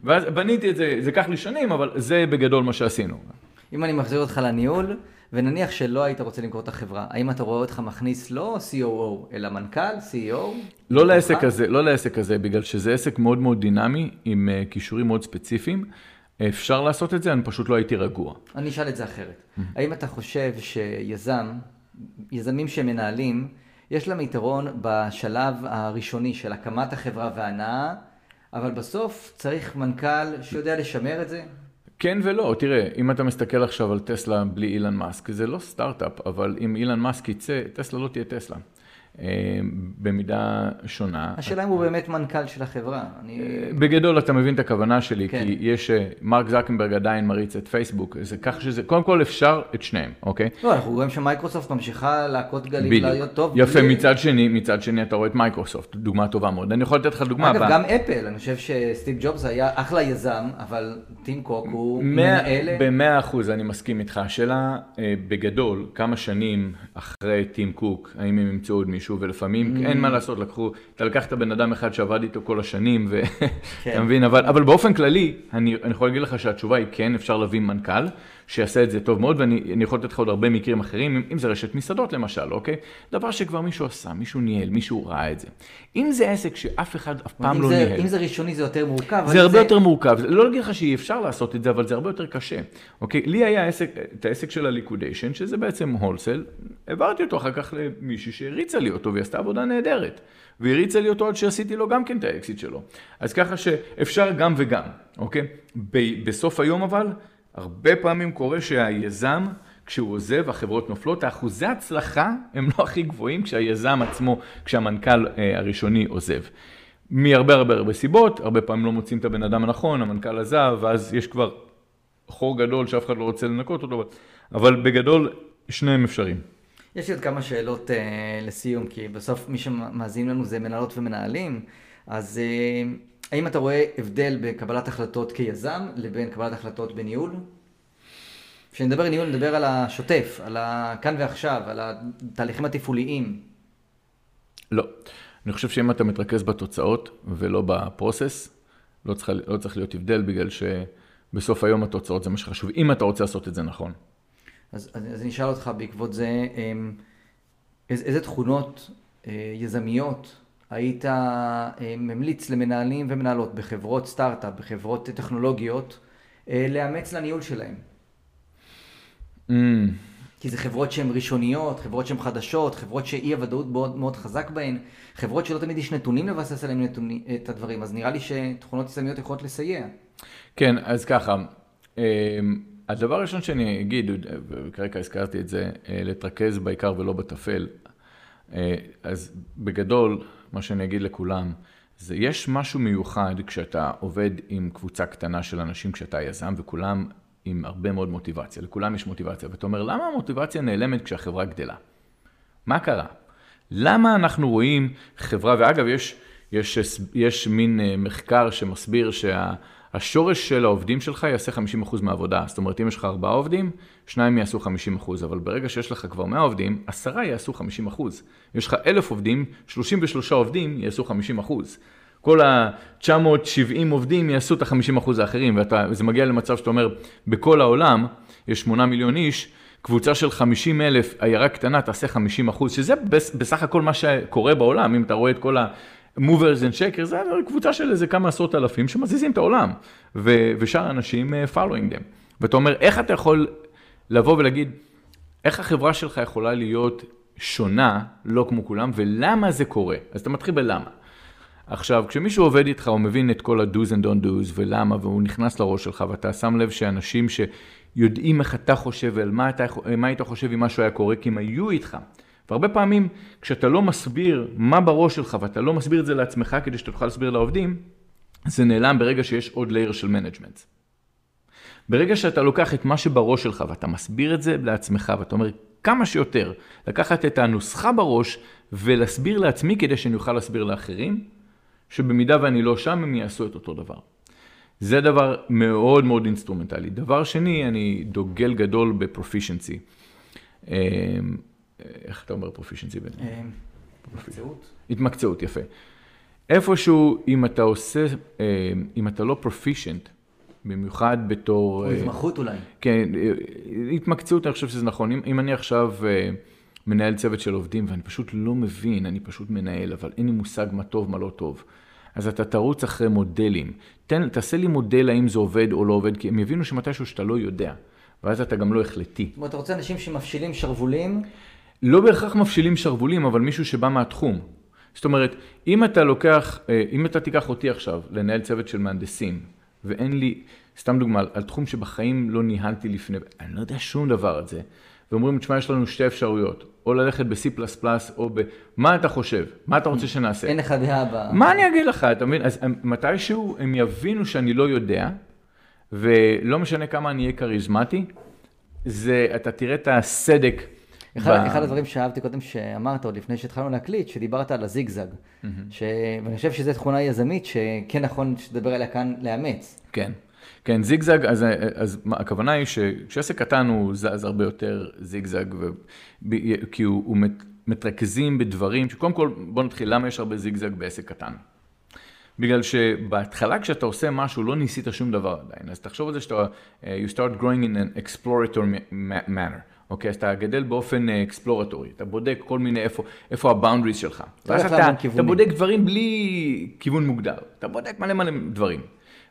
ואז בניתי את זה, זה כך לי שנים, אבל זה בגדול מה שעשינו. אם אני מחזיר אותך לניהול, ונניח שלא היית רוצה למכור את החברה, האם אתה רואה אותך מכניס לא סי או או, אלא מנכ"ל, סי אי או? לא לעסק הזה, לא לעסק הזה, בגלל שזה עסק מאוד מאוד דינמי, עם כישורים מאוד ספציפיים. אפשר לעשות את זה, אני פשוט לא הייתי רגוע. אני אשאל את זה אחרת. האם אתה חושב שיזם, יזמים שמנהלים, יש להם יתרון בשלב הראשוני של הקמת החברה וההנאה, אבל בסוף צריך מנכ"ל שיודע לשמר את זה? כן ולא, תראה, אם אתה מסתכל עכשיו על טסלה בלי אילן מאסק, זה לא סטארט-אפ, אבל אם אילן מאסק יצא, טסלה לא תהיה טסלה. במידה שונה. השאלה אם הוא באמת מנכ"ל של החברה. בגדול אתה מבין את הכוונה שלי, כי יש מרק זקנברג עדיין מריץ את פייסבוק, זה כך שזה, קודם כל אפשר את שניהם, אוקיי? לא, אנחנו רואים שמייקרוסופט ממשיכה להקות גלים, להיות טוב. יפה, מצד שני, מצד שני אתה רואה את מייקרוסופט, דוגמה טובה מאוד. אני יכול לתת לך דוגמה. אגב, גם אפל, אני חושב שסטיב ג'ובס היה אחלה יזם, אבל טים קוק הוא מנהל. במאה אחוז אני מסכים איתך. השאלה בגדול, כמה שנים אחרי טים קוק, האם הם ימצאו עוד מישהו, ולפעמים mm. אין מה לעשות, לקחו, אתה לקחת בן אדם אחד שעבד איתו כל השנים, ו... כן. אתה מבין, אבל, אבל באופן כללי, אני, אני יכול להגיד לך שהתשובה היא כן, אפשר להביא מנכ"ל, שיעשה את זה טוב מאוד, ואני יכול לתת לך עוד הרבה מקרים אחרים, אם, אם זה רשת מסעדות למשל, אוקיי? דבר שכבר מישהו עשה, מישהו ניהל, מישהו ראה את זה. אם זה עסק שאף אחד אף פעם לא זה, ניהל. אם זה ראשוני זה יותר מורכב. זה הרבה זה... יותר מורכב. לא להגיד לך שאי אפשר לעשות את זה, אבל זה הרבה יותר קשה. אוקיי? לי היה עסק, את העסק של הליקודיישן, שזה בעצם הולסל, העברתי אותו אחר כך למישהו שהריצה לי אותו, והיא עשתה עבודה נהדרת. והריצה לי אותו עד שעשיתי לו גם כן את האקסיט שלו. אז ככה שאפשר גם וגם, אוקיי? ב- בסוף היום אבל, הרבה פעמים קורה שהיזם, כשהוא עוזב, החברות נופלות, האחוזי הצלחה הם לא הכי גבוהים כשהיזם עצמו, כשהמנכ"ל הראשוני עוזב. מהרבה הרבה הרבה סיבות, הרבה פעמים לא מוצאים את הבן אדם הנכון, המנכ"ל עזב, ואז יש כבר חור גדול שאף אחד לא רוצה לנקות אותו, אבל בגדול שניהם אפשריים. יש לי עוד כמה שאלות uh, לסיום, כי בסוף מי שמאזין לנו זה מנהלות ומנהלים, אז... Uh... האם אתה רואה הבדל בקבלת החלטות כיזם לבין קבלת החלטות בניהול? כשנדבר על ניהול, נדבר על השוטף, על כאן ועכשיו, על התהליכים התפעוליים. לא. אני חושב שאם אתה מתרכז בתוצאות ולא בפרוסס, לא צריך, לא צריך להיות הבדל, בגלל שבסוף היום התוצאות זה מה שחשוב, אם אתה רוצה לעשות את זה נכון. אז, אז אני אשאל אותך בעקבות זה, איזה, איזה תכונות יזמיות, היית ממליץ למנהלים ומנהלות בחברות סטארט-אפ, בחברות טכנולוגיות, לאמץ לניהול שלהם. Mm. כי זה חברות שהן ראשוניות, חברות שהן חדשות, חברות שאי הוודאות מאוד, מאוד חזק בהן, חברות שלא תמיד יש נתונים לבסס עליהם נתוני, את הדברים. אז נראה לי שתכונות יזמיות יכולות לסייע. כן, אז ככה. הדבר הראשון שאני אגיד, וכרגע הזכרתי את זה, לתרכז בעיקר ולא בטפל. אז בגדול... מה שאני אגיד לכולם, זה יש משהו מיוחד כשאתה עובד עם קבוצה קטנה של אנשים, כשאתה יזם, וכולם עם הרבה מאוד מוטיבציה. לכולם יש מוטיבציה. ואתה אומר, למה המוטיבציה נעלמת כשהחברה גדלה? מה קרה? למה אנחנו רואים חברה, ואגב, יש, יש, יש מין מחקר שמסביר שהשורש של העובדים שלך יעשה חמישים אחוז מהעבודה. זאת אומרת, אם יש לך ארבעה עובדים, שניים יעשו חמישים אחוז, אבל ברגע שיש לך כבר מאה עובדים, עשרה יעשו חמישים אחוז. יש לך אלף עובדים, שלושים ושלושה עובדים יעשו חמישים אחוז. כל ה-תשע מאות שבעים עובדים יעשו את ה-חמישים אחוז האחרים, וזה מגיע למצב שאתה אומר, בכל העולם יש שמונה מיליון איש, קבוצה של חמישים אלף, עיירה קטנה תעשה חמישים אחוז, שזה בסך הכל מה שקורה בעולם, אם אתה רואה את כל ה-movers and shakers, זה קבוצה של איזה כמה עשרות אלפים שמזיזים את העולם, ו- ושאר האנשים following them. ואתה אומר, איך אתה יכול לבוא ולהגיד, איך החברה שלך יכולה להיות שונה, לא כמו כולם, ולמה זה קורה? אז אתה מתחיל בלמה. עכשיו, כשמישהו עובד איתך, הוא מבין את כל ה-do's and don't do's ולמה, והוא נכנס לראש שלך, ואתה שם לב שאנשים שיודעים איך אתה חושב, על מה, אתה, מה היית חושב עם מה שהיה קורה, כי הם היו איתך. והרבה פעמים, כשאתה לא מסביר מה בראש שלך, ואתה לא מסביר את זה לעצמך, כדי שאתה תוכל להסביר לעובדים, זה נעלם ברגע שיש עוד לייר של מנג'מנט. ברגע שאתה לוקח את מה שבראש שלך, ואתה מסביר את זה לעצמך, ואתה אומר, כמה שיותר, לקחת את הנוסחה בראש, ולהסביר לעצמי, כדי שאני אוכל להסביר לאחרים, שבמידה ואני לא שם, הם יעשו את אותו דבר. זה דבר מאוד מאוד אינסטרומנטלי. דבר שני, אני דוגל גדול בפרופישנסי. איך אתה אומר פרופישנסי? התמקצעות. התמקצעות, יפה. איפשהו, אם אתה עושה, אם אתה לא פרופישנט, במיוחד בתור... או התמחות אולי. כן, התמקצעות, אני חושב שזה נכון. אם אני עכשיו... מנהל צוות של עובדים, ואני פשוט לא מבין, אני פשוט מנהל, אבל אין לי מושג מה טוב, מה לא טוב. אז אתה תרוץ אחרי מודלים. תן, תעשה לי מודל האם זה עובד או לא עובד, כי הם יבינו שמתישהו שאתה לא יודע, ואז אתה גם לא החלטי. זאת אומרת, אתה רוצה אנשים שמפשילים שרבולים? לא בהכרח מפשילים שרבולים, אבל מישהו שבא מהתחום. זאת אומרת, אם אתה לוקח, אם אתה תיקח אותי עכשיו לנהל צוות של מהנדסים, ואין לי, סתם דוגמה, על תחום שבחיים לא ניהלתי לפני, אני לא יודע שום דבר על זה. ואומרים, תשמע, יש לנו שתי אפשרויות, או ללכת ב-C++ או ב... מה אתה חושב? מה אתה רוצה שנעשה? אין לך דעה הבאה. מה אני אגיד לך? אתה מבין? אז מתישהו הם יבינו שאני לא יודע, ולא משנה כמה אני אהיה קריזמטי, זה, אתה תראה את הסדק. אחד, ב... אחד הדברים שאהבתי קודם שאמרת עוד לפני שהתחלנו להקליט, שדיברת על הזיגזג. Mm-hmm. ש... ואני חושב שזו תכונה יזמית שכן נכון שתדבר עליה כאן לאמץ. כן. כן, זיגזג, אז, אז הכוונה היא שכשעסק קטן הוא זז הרבה יותר זיגזג, ו... כי הוא, הוא מתרכזים בדברים, שקודם כל, בוא נתחיל, למה יש הרבה זיגזג בעסק קטן? בגלל שבהתחלה כשאתה עושה משהו, לא ניסית שום דבר עדיין, אז תחשוב על זה שאתה, you start growing in an exploratory manner, אוקיי? אז אתה גדל באופן אקספלורטורי, אתה בודק כל מיני איפה, איפה הבאונדריז שלך. ואז אתה, אתה בודק דברים בלי כיוון מוגדר, אתה בודק מלא מלא דברים.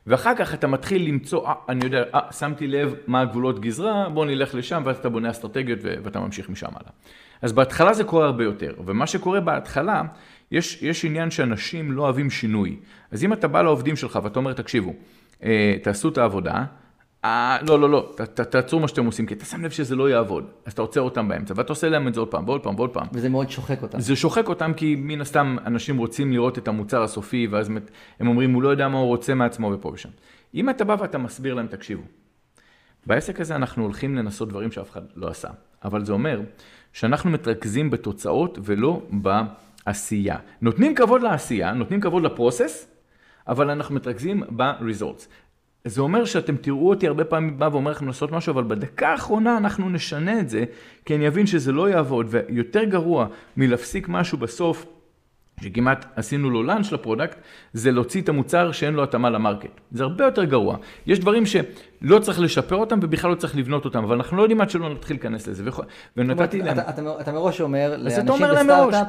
ואחר כך אתה מתחיל למצוא, אה, אני יודע, אה, שמתי לב מה הגבולות גזרה, בוא נלך לשם, ואז אתה בונה אסטרטגיות ואתה ממשיך משם הלאה. אז בהתחלה זה קורה הרבה יותר, ומה שקורה בהתחלה, יש, יש עניין שאנשים לא אוהבים שינוי. אז אם אתה בא לעובדים שלך ואתה אומר, תקשיבו, אה, תעשו את העבודה, אה, לא, לא, לא, ת, ת, תעצרו מה שאתם עושים, כי אתה שם לב שזה לא יעבוד, אז אתה עוצר אותם באמצע, ואתה עושה להם את זה עוד פעם, ועוד פעם, ועוד פעם. וזה מאוד שוחק אותם. זה שוחק אותם, כי מן הסתם אנשים רוצים לראות את המוצר הסופי, ואז הם אומרים, הוא לא יודע מה הוא רוצה מעצמו ופה ושם. אם אתה בא ואתה מסביר להם, תקשיבו, בעסק הזה אנחנו הולכים לנסות דברים שאף אחד לא עשה, אבל זה אומר שאנחנו מתרכזים בתוצאות ולא בעשייה. נותנים כבוד לעשייה, נותנים כבוד לפרוסס, אבל אנחנו מתרכזים ב-results. זה אומר שאתם תראו אותי הרבה פעמים בא ואומר לכם לעשות משהו, אבל בדקה האחרונה אנחנו נשנה את זה, כי אני אבין שזה לא יעבוד, ויותר גרוע מלהפסיק משהו בסוף, שכמעט עשינו לו לנץ' לפרודקט, זה להוציא את המוצר שאין לו התאמה למרקט. זה הרבה יותר גרוע. יש דברים שלא צריך לשפר אותם, ובכלל לא צריך לבנות אותם, אבל אנחנו לא יודעים עד שלא נתחיל להיכנס לזה. ונתתי להם... אתה מראש אומר, לאנשים בסטארט-אפ,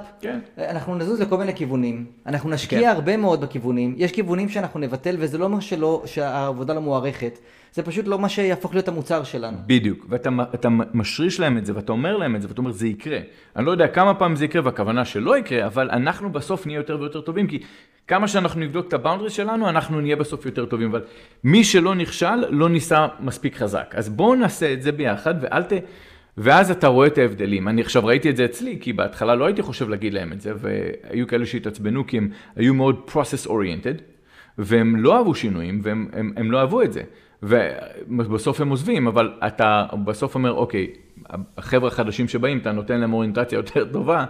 אנחנו נזוז לכל מיני כיוונים, אנחנו נשקיע הרבה מאוד בכיוונים, יש כיוונים שאנחנו נבטל, וזה לא אומר שהעבודה לא מוערכת, זה פשוט לא מה שיהפוך להיות המוצר שלנו. בדיוק, ואתה משריש להם את זה, ואתה אומר להם את זה, ואתה אומר, זה יקרה. אני לא יודע כמה פעם זה יקרה, והכוונה שלא יקרה, אבל אנחנו בסוף נהיה יותר ויותר טובים, כי כמה שאנחנו נבדוק את הבאונדריז שלנו, אנחנו נהיה בסוף יותר טובים, אבל מי שלא נכשל, לא ניסה מספיק חזק. אז בואו נעשה את זה ביחד, ואל ת... ואז אתה רואה את ההבדלים. אני עכשיו ראיתי את זה אצלי, כי בהתחלה לא הייתי חושב להגיד להם את זה, והיו כאלה שהתעצבנו, כי הם היו מאוד process-oriented, והם לא אהבו שינויים, והם הם, הם לא אהבו את זה. ובסוף הם עוזבים, אבל אתה בסוף אומר, אוקיי, החבר'ה החדשים שבאים, אתה נותן להם אוריינטציה יותר טובה,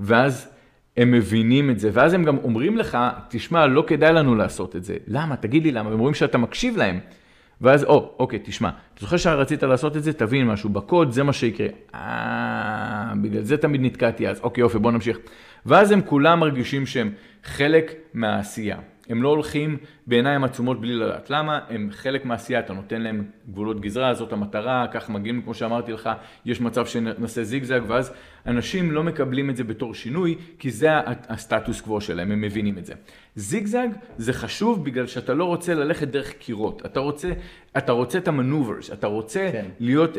ואז הם מבינים את זה, ואז הם גם אומרים לך, תשמע, לא כדאי לנו לעשות את זה. למה? תגיד לי למה. הם אומרים שאתה מקשיב להם. ואז, או, אוקיי, תשמע, אתה זוכר שרצית לעשות את זה, תבין משהו בקוד, זה מה שיקרה. אה, בגלל זה תמיד נתקעתי אז. אוקיי, יופי, בוא נמשיך. ואז הם כולם מרגישים שהם חלק מהעשייה. הם לא הולכים בעיניים עצומות בלי לדעת. למה? הם חלק מהעשייה, אתה נותן להם גבולות גזרה, זאת המטרה, כך מגיעים, כמו שאמרתי לך, יש מצב שנעשה זיגזג, ואז אנשים לא מקבלים את זה בתור שינוי, כי זה הסטטוס קוו שלהם, הם מבינים את זה. זיגזג זה חשוב בגלל שאתה לא רוצה ללכת דרך קירות, אתה רוצה, אתה רוצה את המנוברס, אתה רוצה כן. להיות,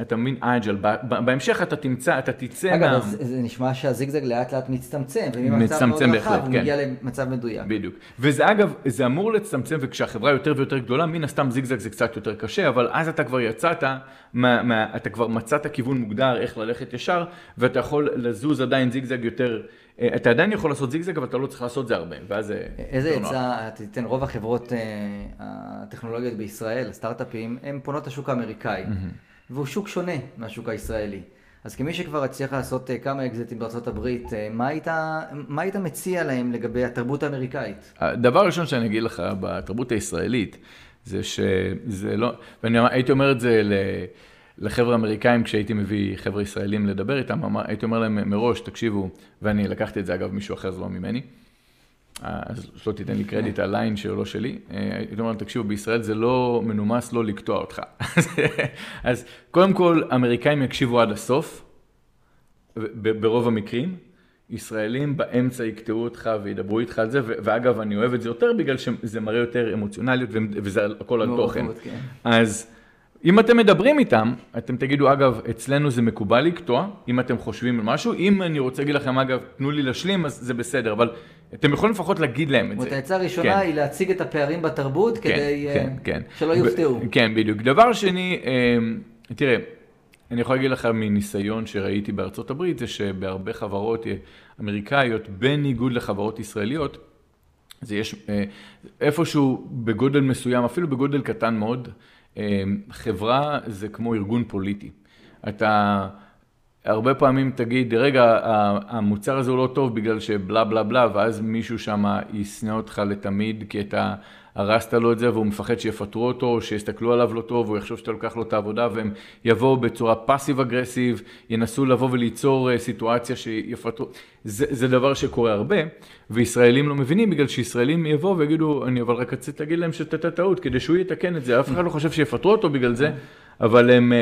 אתה מבין, אג'ל, בהמשך אתה תמצא, אתה תצא... אגב, מה... זה, זה נשמע שהזיגזג לאט לאט מצטמצם, מצטמצם בהחלט, כן. ומגיע למצב מדויק. בדיוק. וזה אגב, זה אמור לצמצם, וכשהחברה יותר ויותר גדולה, מן הסתם זיגזג זה קצת יותר קשה, אבל אז אתה כבר יצאת, מה, מה, אתה כבר מצאת כיוון מוגדר איך ללכת ישר, ואתה יכול לזוז עדיין זיגזג יותר, אתה עדיין יכול לעשות זיגזג, אבל אתה לא צריך לעשות זה הרבה, ואז זה... איזה עצה, תיתן רוב החברות הטכנולוגיות בישראל, הסטארט-אפים, הם פונות השוק האמריקאי, והוא שוק שונה מהשוק הישראלי. אז כמי שכבר הצליח לעשות כמה אקזיטים בארצות הברית, מה היית, מה היית מציע להם לגבי התרבות האמריקאית? הדבר הראשון שאני אגיד לך בתרבות הישראלית, זה שזה לא... ואני הייתי אומר את זה ל... לחבר'ה אמריקאים, כשהייתי מביא חבר'ה ישראלים לדבר איתם, הייתי אומר להם מראש, תקשיבו, ואני לקחתי את זה, אגב, מישהו אחר זה לא ממני, אז לא תיתן לי קרדיט, הליין שלא שלי, הייתי אומר להם, תקשיבו, בישראל זה לא מנומס לא לקטוע אותך. אז קודם כל, אמריקאים יקשיבו עד הסוף, ברוב המקרים, ישראלים באמצע יקטעו אותך וידברו איתך על זה, ואגב, אני אוהב את זה יותר, בגלל שזה מראה יותר אמוציונליות, וזה הכל על תוכן. אז... אם אתם מדברים איתם, אתם תגידו, אגב, אצלנו זה מקובל לקטוע, אם אתם חושבים על משהו, אם אני רוצה להגיד לכם, אגב, תנו לי לשלים, אז זה בסדר, אבל אתם יכולים לפחות להגיד להם את זה. ההצעה הראשונה היא להציג את הפערים בתרבות, כדי שלא יופתעו. כן, בדיוק. דבר שני, תראה, אני יכול להגיד לך מניסיון שראיתי בארצות הברית, זה שבהרבה חברות אמריקאיות, בניגוד לחברות ישראליות, זה יש איפשהו בגודל מסוים, אפילו בגודל קטן מאוד, חברה זה כמו ארגון פוליטי. אתה הרבה פעמים תגיד, רגע, המוצר הזה הוא לא טוב בגלל שבלה בלה בלה, ואז מישהו שם יסנה אותך לתמיד, כי אתה הרסת לו את זה, והוא מפחד שיפטרו אותו, שיסתכלו עליו לא טוב, הוא יחשוב שאתה לוקח לו את העבודה, והם יבואו בצורה פאסיב-אגרסיב, ינסו לבוא וליצור סיטואציה שיפטרו. זה, זה דבר שקורה הרבה, וישראלים לא מבינים, בגלל שישראלים יבואו ויגידו, אני אבל רק רציתי להגיד להם שתתה טעות, כדי שהוא יתקן את זה. אף אחד לא חושב שיפטרו אותו בגלל זה, אבל הם,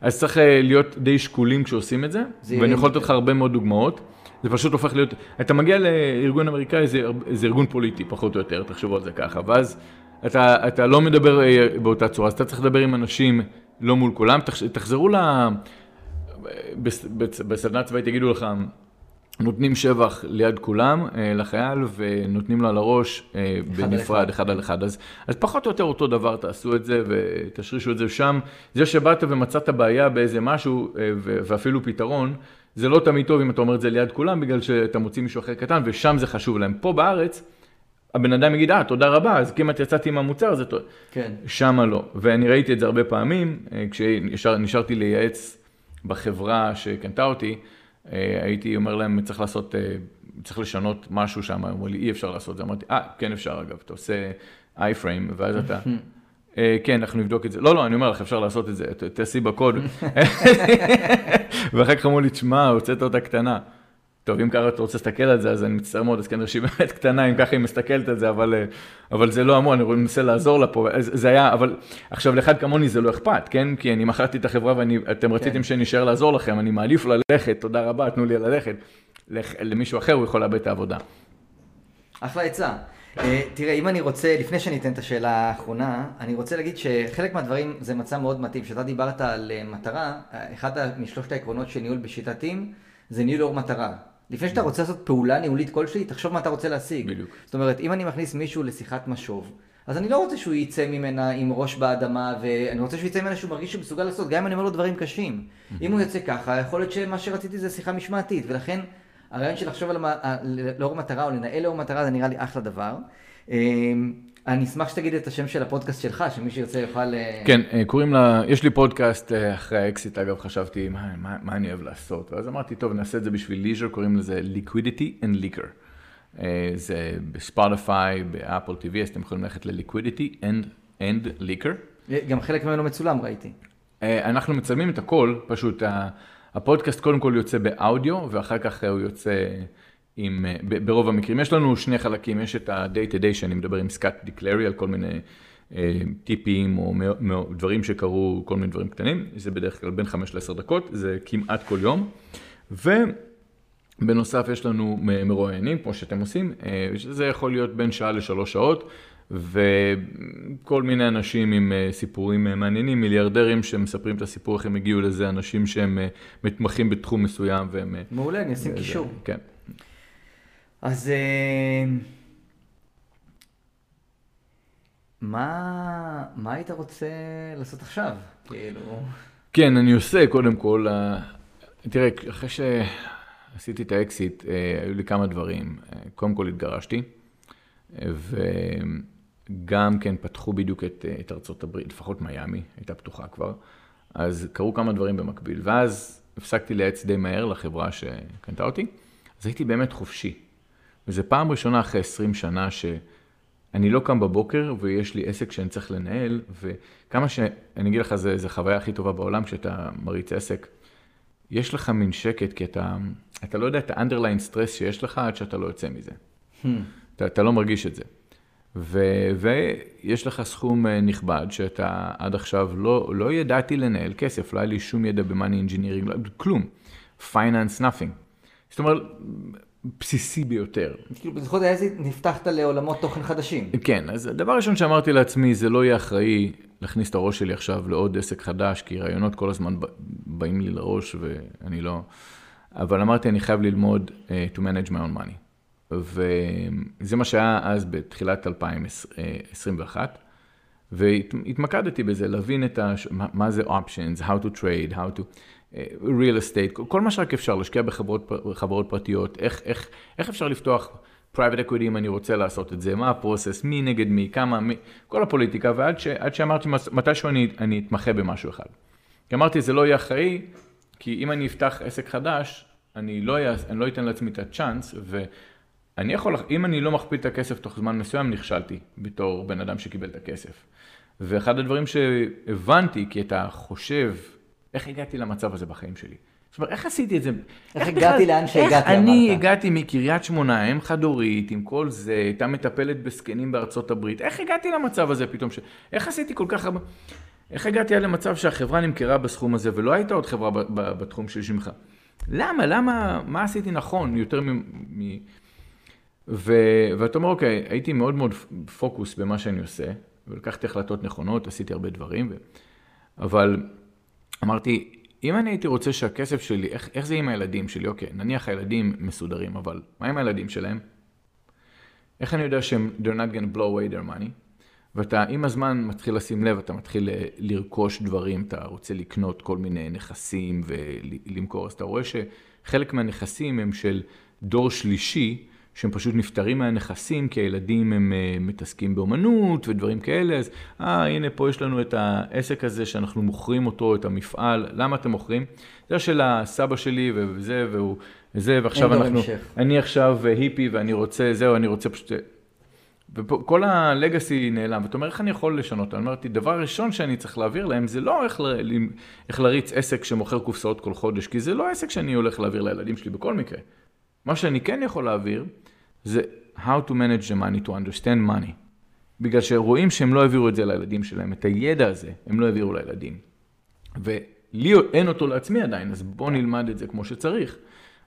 אז צריך להיות די שקולים כשעושים את זה, ואני יכול לתת לך הרבה מאוד דוגמאות. זה פשוט הופך להיות, אתה מגיע לארגון אמריקאי, זה, זה ארגון פוליטי, פחות או יותר, תחשבו על זה ככה, ואז אתה, אתה לא מדבר באותה צורה, אז אתה צריך לדבר עם אנשים לא מול כולם, תח, תחזרו לה, בסדנה צבאית יגידו לך, נותנים שבח ליד כולם לחייל, ונותנים לו על הראש בנפרד, אחד על אחד. אז, אז פחות או יותר אותו דבר, תעשו את זה ותשרישו את זה שם. זה שבאת ומצאת בעיה באיזה משהו, ואפילו פתרון, זה לא תמיד טוב אם אתה אומר את זה ליד כולם, בגלל שאתה מוציא מישהו אחר קטן, ושם זה חשוב להם. פה בארץ, הבן אדם יגיד, אה, תודה רבה, אז כמעט יצאתי עם המוצר, זה טוב. כן. שמה לא. ואני ראיתי את זה הרבה פעמים, כשנשארתי לייעץ בחברה שקנתה אותי, הייתי אומר להם, צריך לעשות, צריך לשנות משהו שם, אמרו לי, אי אפשר לעשות זה. אמרתי, אה, כן אפשר אגב, אתה עושה אי-פריים, ואז אתה... כן, אנחנו נבדוק את זה. לא, לא, אני אומר לך, אפשר לעשות את זה, תעשי בקוד. ואחר כך אמרו לי, תשמע, הוצאת אותה קטנה. טוב, אם ככה אתה רוצה להסתכל על זה, אז אני מצטער מאוד, אז כנראה שהיא באמת קטנה, אם ככה היא מסתכלת על זה, אבל זה לא המון, אני מנסה לעזור לה פה. זה היה, אבל עכשיו לאחד כמוני זה לא אכפת, כן? כי אני מכרתי את החברה ואתם רציתם שנשאר לעזור לכם, אני מעליף ללכת, תודה רבה, תנו לי ללכת. למישהו אחר הוא יכול לאבד את העבודה. אחלה עצה. תראה, אם אני רוצה, לפני שניתן את השאלה האחרונה, אני רוצה להגיד שחלק מהדברים זה מצא מאוד מתאים. שאתה דיברת על מטרה, אחד משלושת העקרונות של ניהול בשיטתים, זה ניהול אור מטרה. לפני שאתה רוצה לעשות פעולה ניהולית כלשהי, תחשוב מה אתה רוצה להשיג. בדיוק. זאת אומרת, אם אני מכניס מישהו לשיחת משוב, אז אני לא רוצה שהוא יצא ממנה עם ראש באדמה, ואני רוצה שהוא יצא ממנה שהוא מרגיש שהוא מסוגל לעשות, גם אם אני אומר לו דברים קשים. אם הוא יוצא ככה, יכול להיות שמה שרציתי זה שיחה משמעתית, ולכן הרעיון של לחשוב על לאור מטרה או לנהל לאור מטרה, זה נראה לי אחלה דבר. אני אשמח שתגיד את השם של הפודקאסט שלך, שמי שיוצא יוכל... כן, קוראים לה, יש לי פודקאסט אחרי האקסיט, אגב חשבתי מה, מה, מה אני אוהב לעשות, ואז אמרתי, טוב, נעשה את זה בשביל ליז'ר, קוראים לזה Liquidity and Liquor. זה בספוטיפיי, באפל טי וי, אתם יכולים ללכת ל-Liquidity and, and Liquor. גם חלק ממנו מצולם, ראיתי. אנחנו מצלמים את הכל, פשוט הפודקאסט קודם כל יוצא באודיו, ואחר כך הוא יוצא... עם, ברוב המקרים. יש לנו שני חלקים, יש את ה-day to day שאני מדבר עם סקאט דיקלרי על כל מיני אה, טיפים או מאו, מאו, דברים שקרו, כל מיני דברים קטנים, זה בדרך כלל בין חמש לעשר דקות, זה כמעט כל יום, ובנוסף יש לנו מרואיינים, כמו שאתם עושים, אה, זה יכול להיות בין שעה לשלוש שעות, וכל מיני אנשים עם סיפורים מעניינים, מיליארדרים שמספרים את הסיפור איך הם הגיעו לזה, אנשים שהם מתמחים בתחום מסוים. והם, מעולה, אני אשים קישור. כן. אז מה, מה היית רוצה לעשות עכשיו? כאילו... כן, אני עושה קודם כל, תראה, אחרי שעשיתי את האקסיט, היו לי כמה דברים. קודם כל התגרשתי, וגם כן פתחו בדיוק את, את ארצות הברית, לפחות מיאמי, הייתה פתוחה כבר. אז קרו כמה דברים במקביל, ואז הפסקתי לעץ די מהר לחברה שקנתה אותי, אז הייתי באמת חופשי. וזו פעם ראשונה אחרי עשרים שנה שאני לא קם בבוקר ויש לי עסק שאני צריך לנהל, וכמה שאני אגיד לך, זה, זה חוויה הכי טובה בעולם כשאתה מריץ עסק. יש לך מין שקט, כי אתה, אתה לא יודע את האנדרליין סטרס שיש לך עד שאתה לא יוצא מזה. Hmm. אתה, אתה לא מרגיש את זה. ו, ויש לך סכום נכבד שאתה עד עכשיו לא, לא ידעתי לנהל כסף, לא היה לי שום ידע במאני אינג'ינירינג, כלום. פייננס, נאפינג. זאת אומרת, בסיסי ביותר. כאילו, בזכות האזית נפתחת לעולמות תוכן חדשים. כן, אז הדבר הראשון שאמרתי לעצמי, זה לא יהיה אחראי להכניס את הראש שלי עכשיו לעוד עסק חדש, כי רעיונות כל הזמן באים לי לראש ואני לא... אבל אמרתי, אני חייב ללמוד to manage my own money. וזה מה שהיה אז בתחילת אלפיים עשרים ואחת, והתמקדתי בזה, להבין את ה... מה זה options, how to trade, how to... real estate, כל מה שרק אפשר, להשקיע בחברות, בחברות פרטיות, איך, איך, איך אפשר לפתוח private equity אם אני רוצה לעשות את זה, מה הפרוסס, מי נגד מי, כמה, מי, כל הפוליטיקה, ועד ש, עד שאמרתי, מתישהו אני, אני אתמחה במשהו אחד. כי אמרתי, זה לא יהיה אחראי, כי אם אני אפתח עסק חדש, אני לא, אני לא אתן לעצמי את הצ'אנס, ואני יכול, אם אני לא מכפיל את הכסף תוך זמן מסוים, נכשלתי בתור בן אדם שקיבל את הכסף. ואחד הדברים שהבנתי, כי אתה חושב, איך הגעתי למצב הזה בחיים שלי? זאת אומרת, איך עשיתי את זה? איך הגעתי לאן שהגעתי, אמרת? איך אני הגעתי מקריית שמונה, אם חד-הורית, עם כל זה, הייתה מטפלת בסקנים בארצות הברית, איך הגעתי למצב הזה פתאום? איך עשיתי כל כך... איך הגעתי למצב שהחברה נמכרה בסכום הזה, ולא הייתה עוד חברה בתחום של שמחה? למה? למה? מה עשיתי נכון? יותר מ... ואתה אומר, אוקיי, הייתי מאוד מאוד פוקוס במה שאני עושה, ולקחתי החלטות נכונות, עשיתי הרבה דברים, אבל... אמרתי, אם אני הייתי רוצה שהכסף שלי, איך, איך זה עם הילדים שלי? אוקיי, נניח הילדים מסודרים, אבל מה עם הילדים שלהם? איך אני יודע שהם they're not gonna blow away their money? ואתה עם הזמן מתחיל לשים לב, אתה מתחיל לרכוש דברים, אתה רוצה לקנות כל מיני נכסים ולמכור, אז אתה רואה שחלק מהנכסים הם של דור שלישי, שהם פשוט נפטרים מהנכסים, כי הילדים הם מתעסקים באומנות ודברים כאלה, אז אה, הנה פה יש לנו את העסק הזה שאנחנו מוכרים אותו, את המפעל, למה אתם מוכרים? זה של הסבא שלי וזה, והוא, זה, ועכשיו אנחנו, אני עכשיו היפי ואני רוצה, זהו, אני רוצה פשוט, וכל הלגאסי נעלם, ואתה אומר, איך אני יכול לשנות? אני אמרתי, דבר ראשון שאני צריך להעביר להם, זה לא איך, ל... איך להריץ עסק שמוכר קופסאות כל חודש, כי זה לא עסק שאני הולך להעביר לילדים שלי בכל מקרה. מה שאני כן יכול להעביר, זה how to manage the money, to understand money. בגלל שרואים שהם לא העבירו את זה לילדים שלהם, את הידע הזה, הם לא העבירו לילדים. ולי אין אותו לעצמי עדיין, אז בוא נלמד את זה כמו שצריך.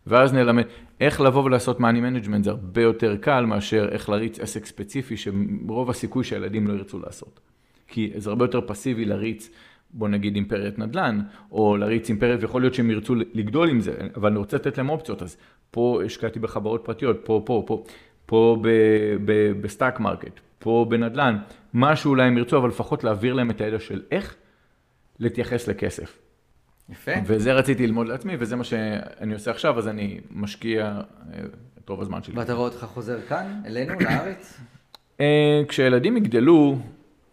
ואז נלמד איך לבוא ולעשות money management, זה הרבה יותר קל מאשר איך להריץ עסק ספציפי, שרוב הסיכוי שהילדים לא ירצו לעשות. כי זה הרבה יותר פסיבי להריץ, בוא נגיד אימפריית נדל"ן, או להריץ אימפריית, ויכול להיות שהם ירצו לגדול עם זה, אבל אני רוצה לתת להם אופציות, אז פה השקעתי בחברות פרטיות, פה, פה, פה, פה בסטאק מרקט, פה בנדל"ן, משהו אולי הם ירצו, אבל לפחות להעביר להם את הידע של איך להתייחס לכסף. יפה. וזה רציתי ללמוד לעצמי, וזה מה שאני עושה עכשיו, אז אני משקיע את רוב הזמן שלי. ואתה רואה אותך חוזר כאן, אלינו, לארץ? כשילדים יגדלו,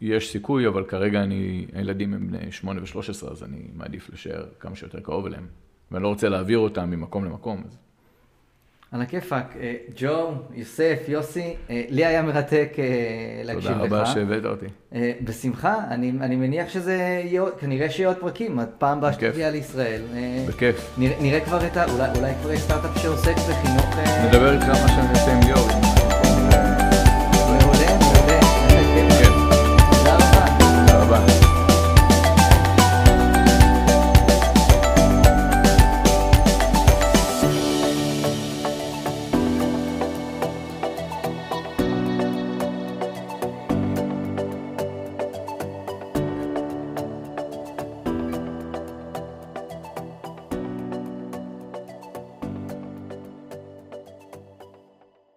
יש סיכוי, אבל כרגע אני, הילדים הם בני שמונה ושלוש עשרה, אז אני מעדיף לשאר כמה שיותר קרוב אליהם. ואני לא רוצה להעביר אותם ממקום למקום. אז... על הכיפק, ג'ו, יוסף, יוסי, לי היה מרתק להקשיב לך. תודה רבה שהבאת אותי. בשמחה, אני, אני מניח שזה יהיה, כנראה שיהיה עוד פרקים, את פעם הבאה שתגיע לישראל. בכיף. נראה, נראה כבר את ה... אולי, אולי כבר יש סטארט-אפ שעוסק בחינוך... נדבר איתך מה שאני עושה עם ליאור.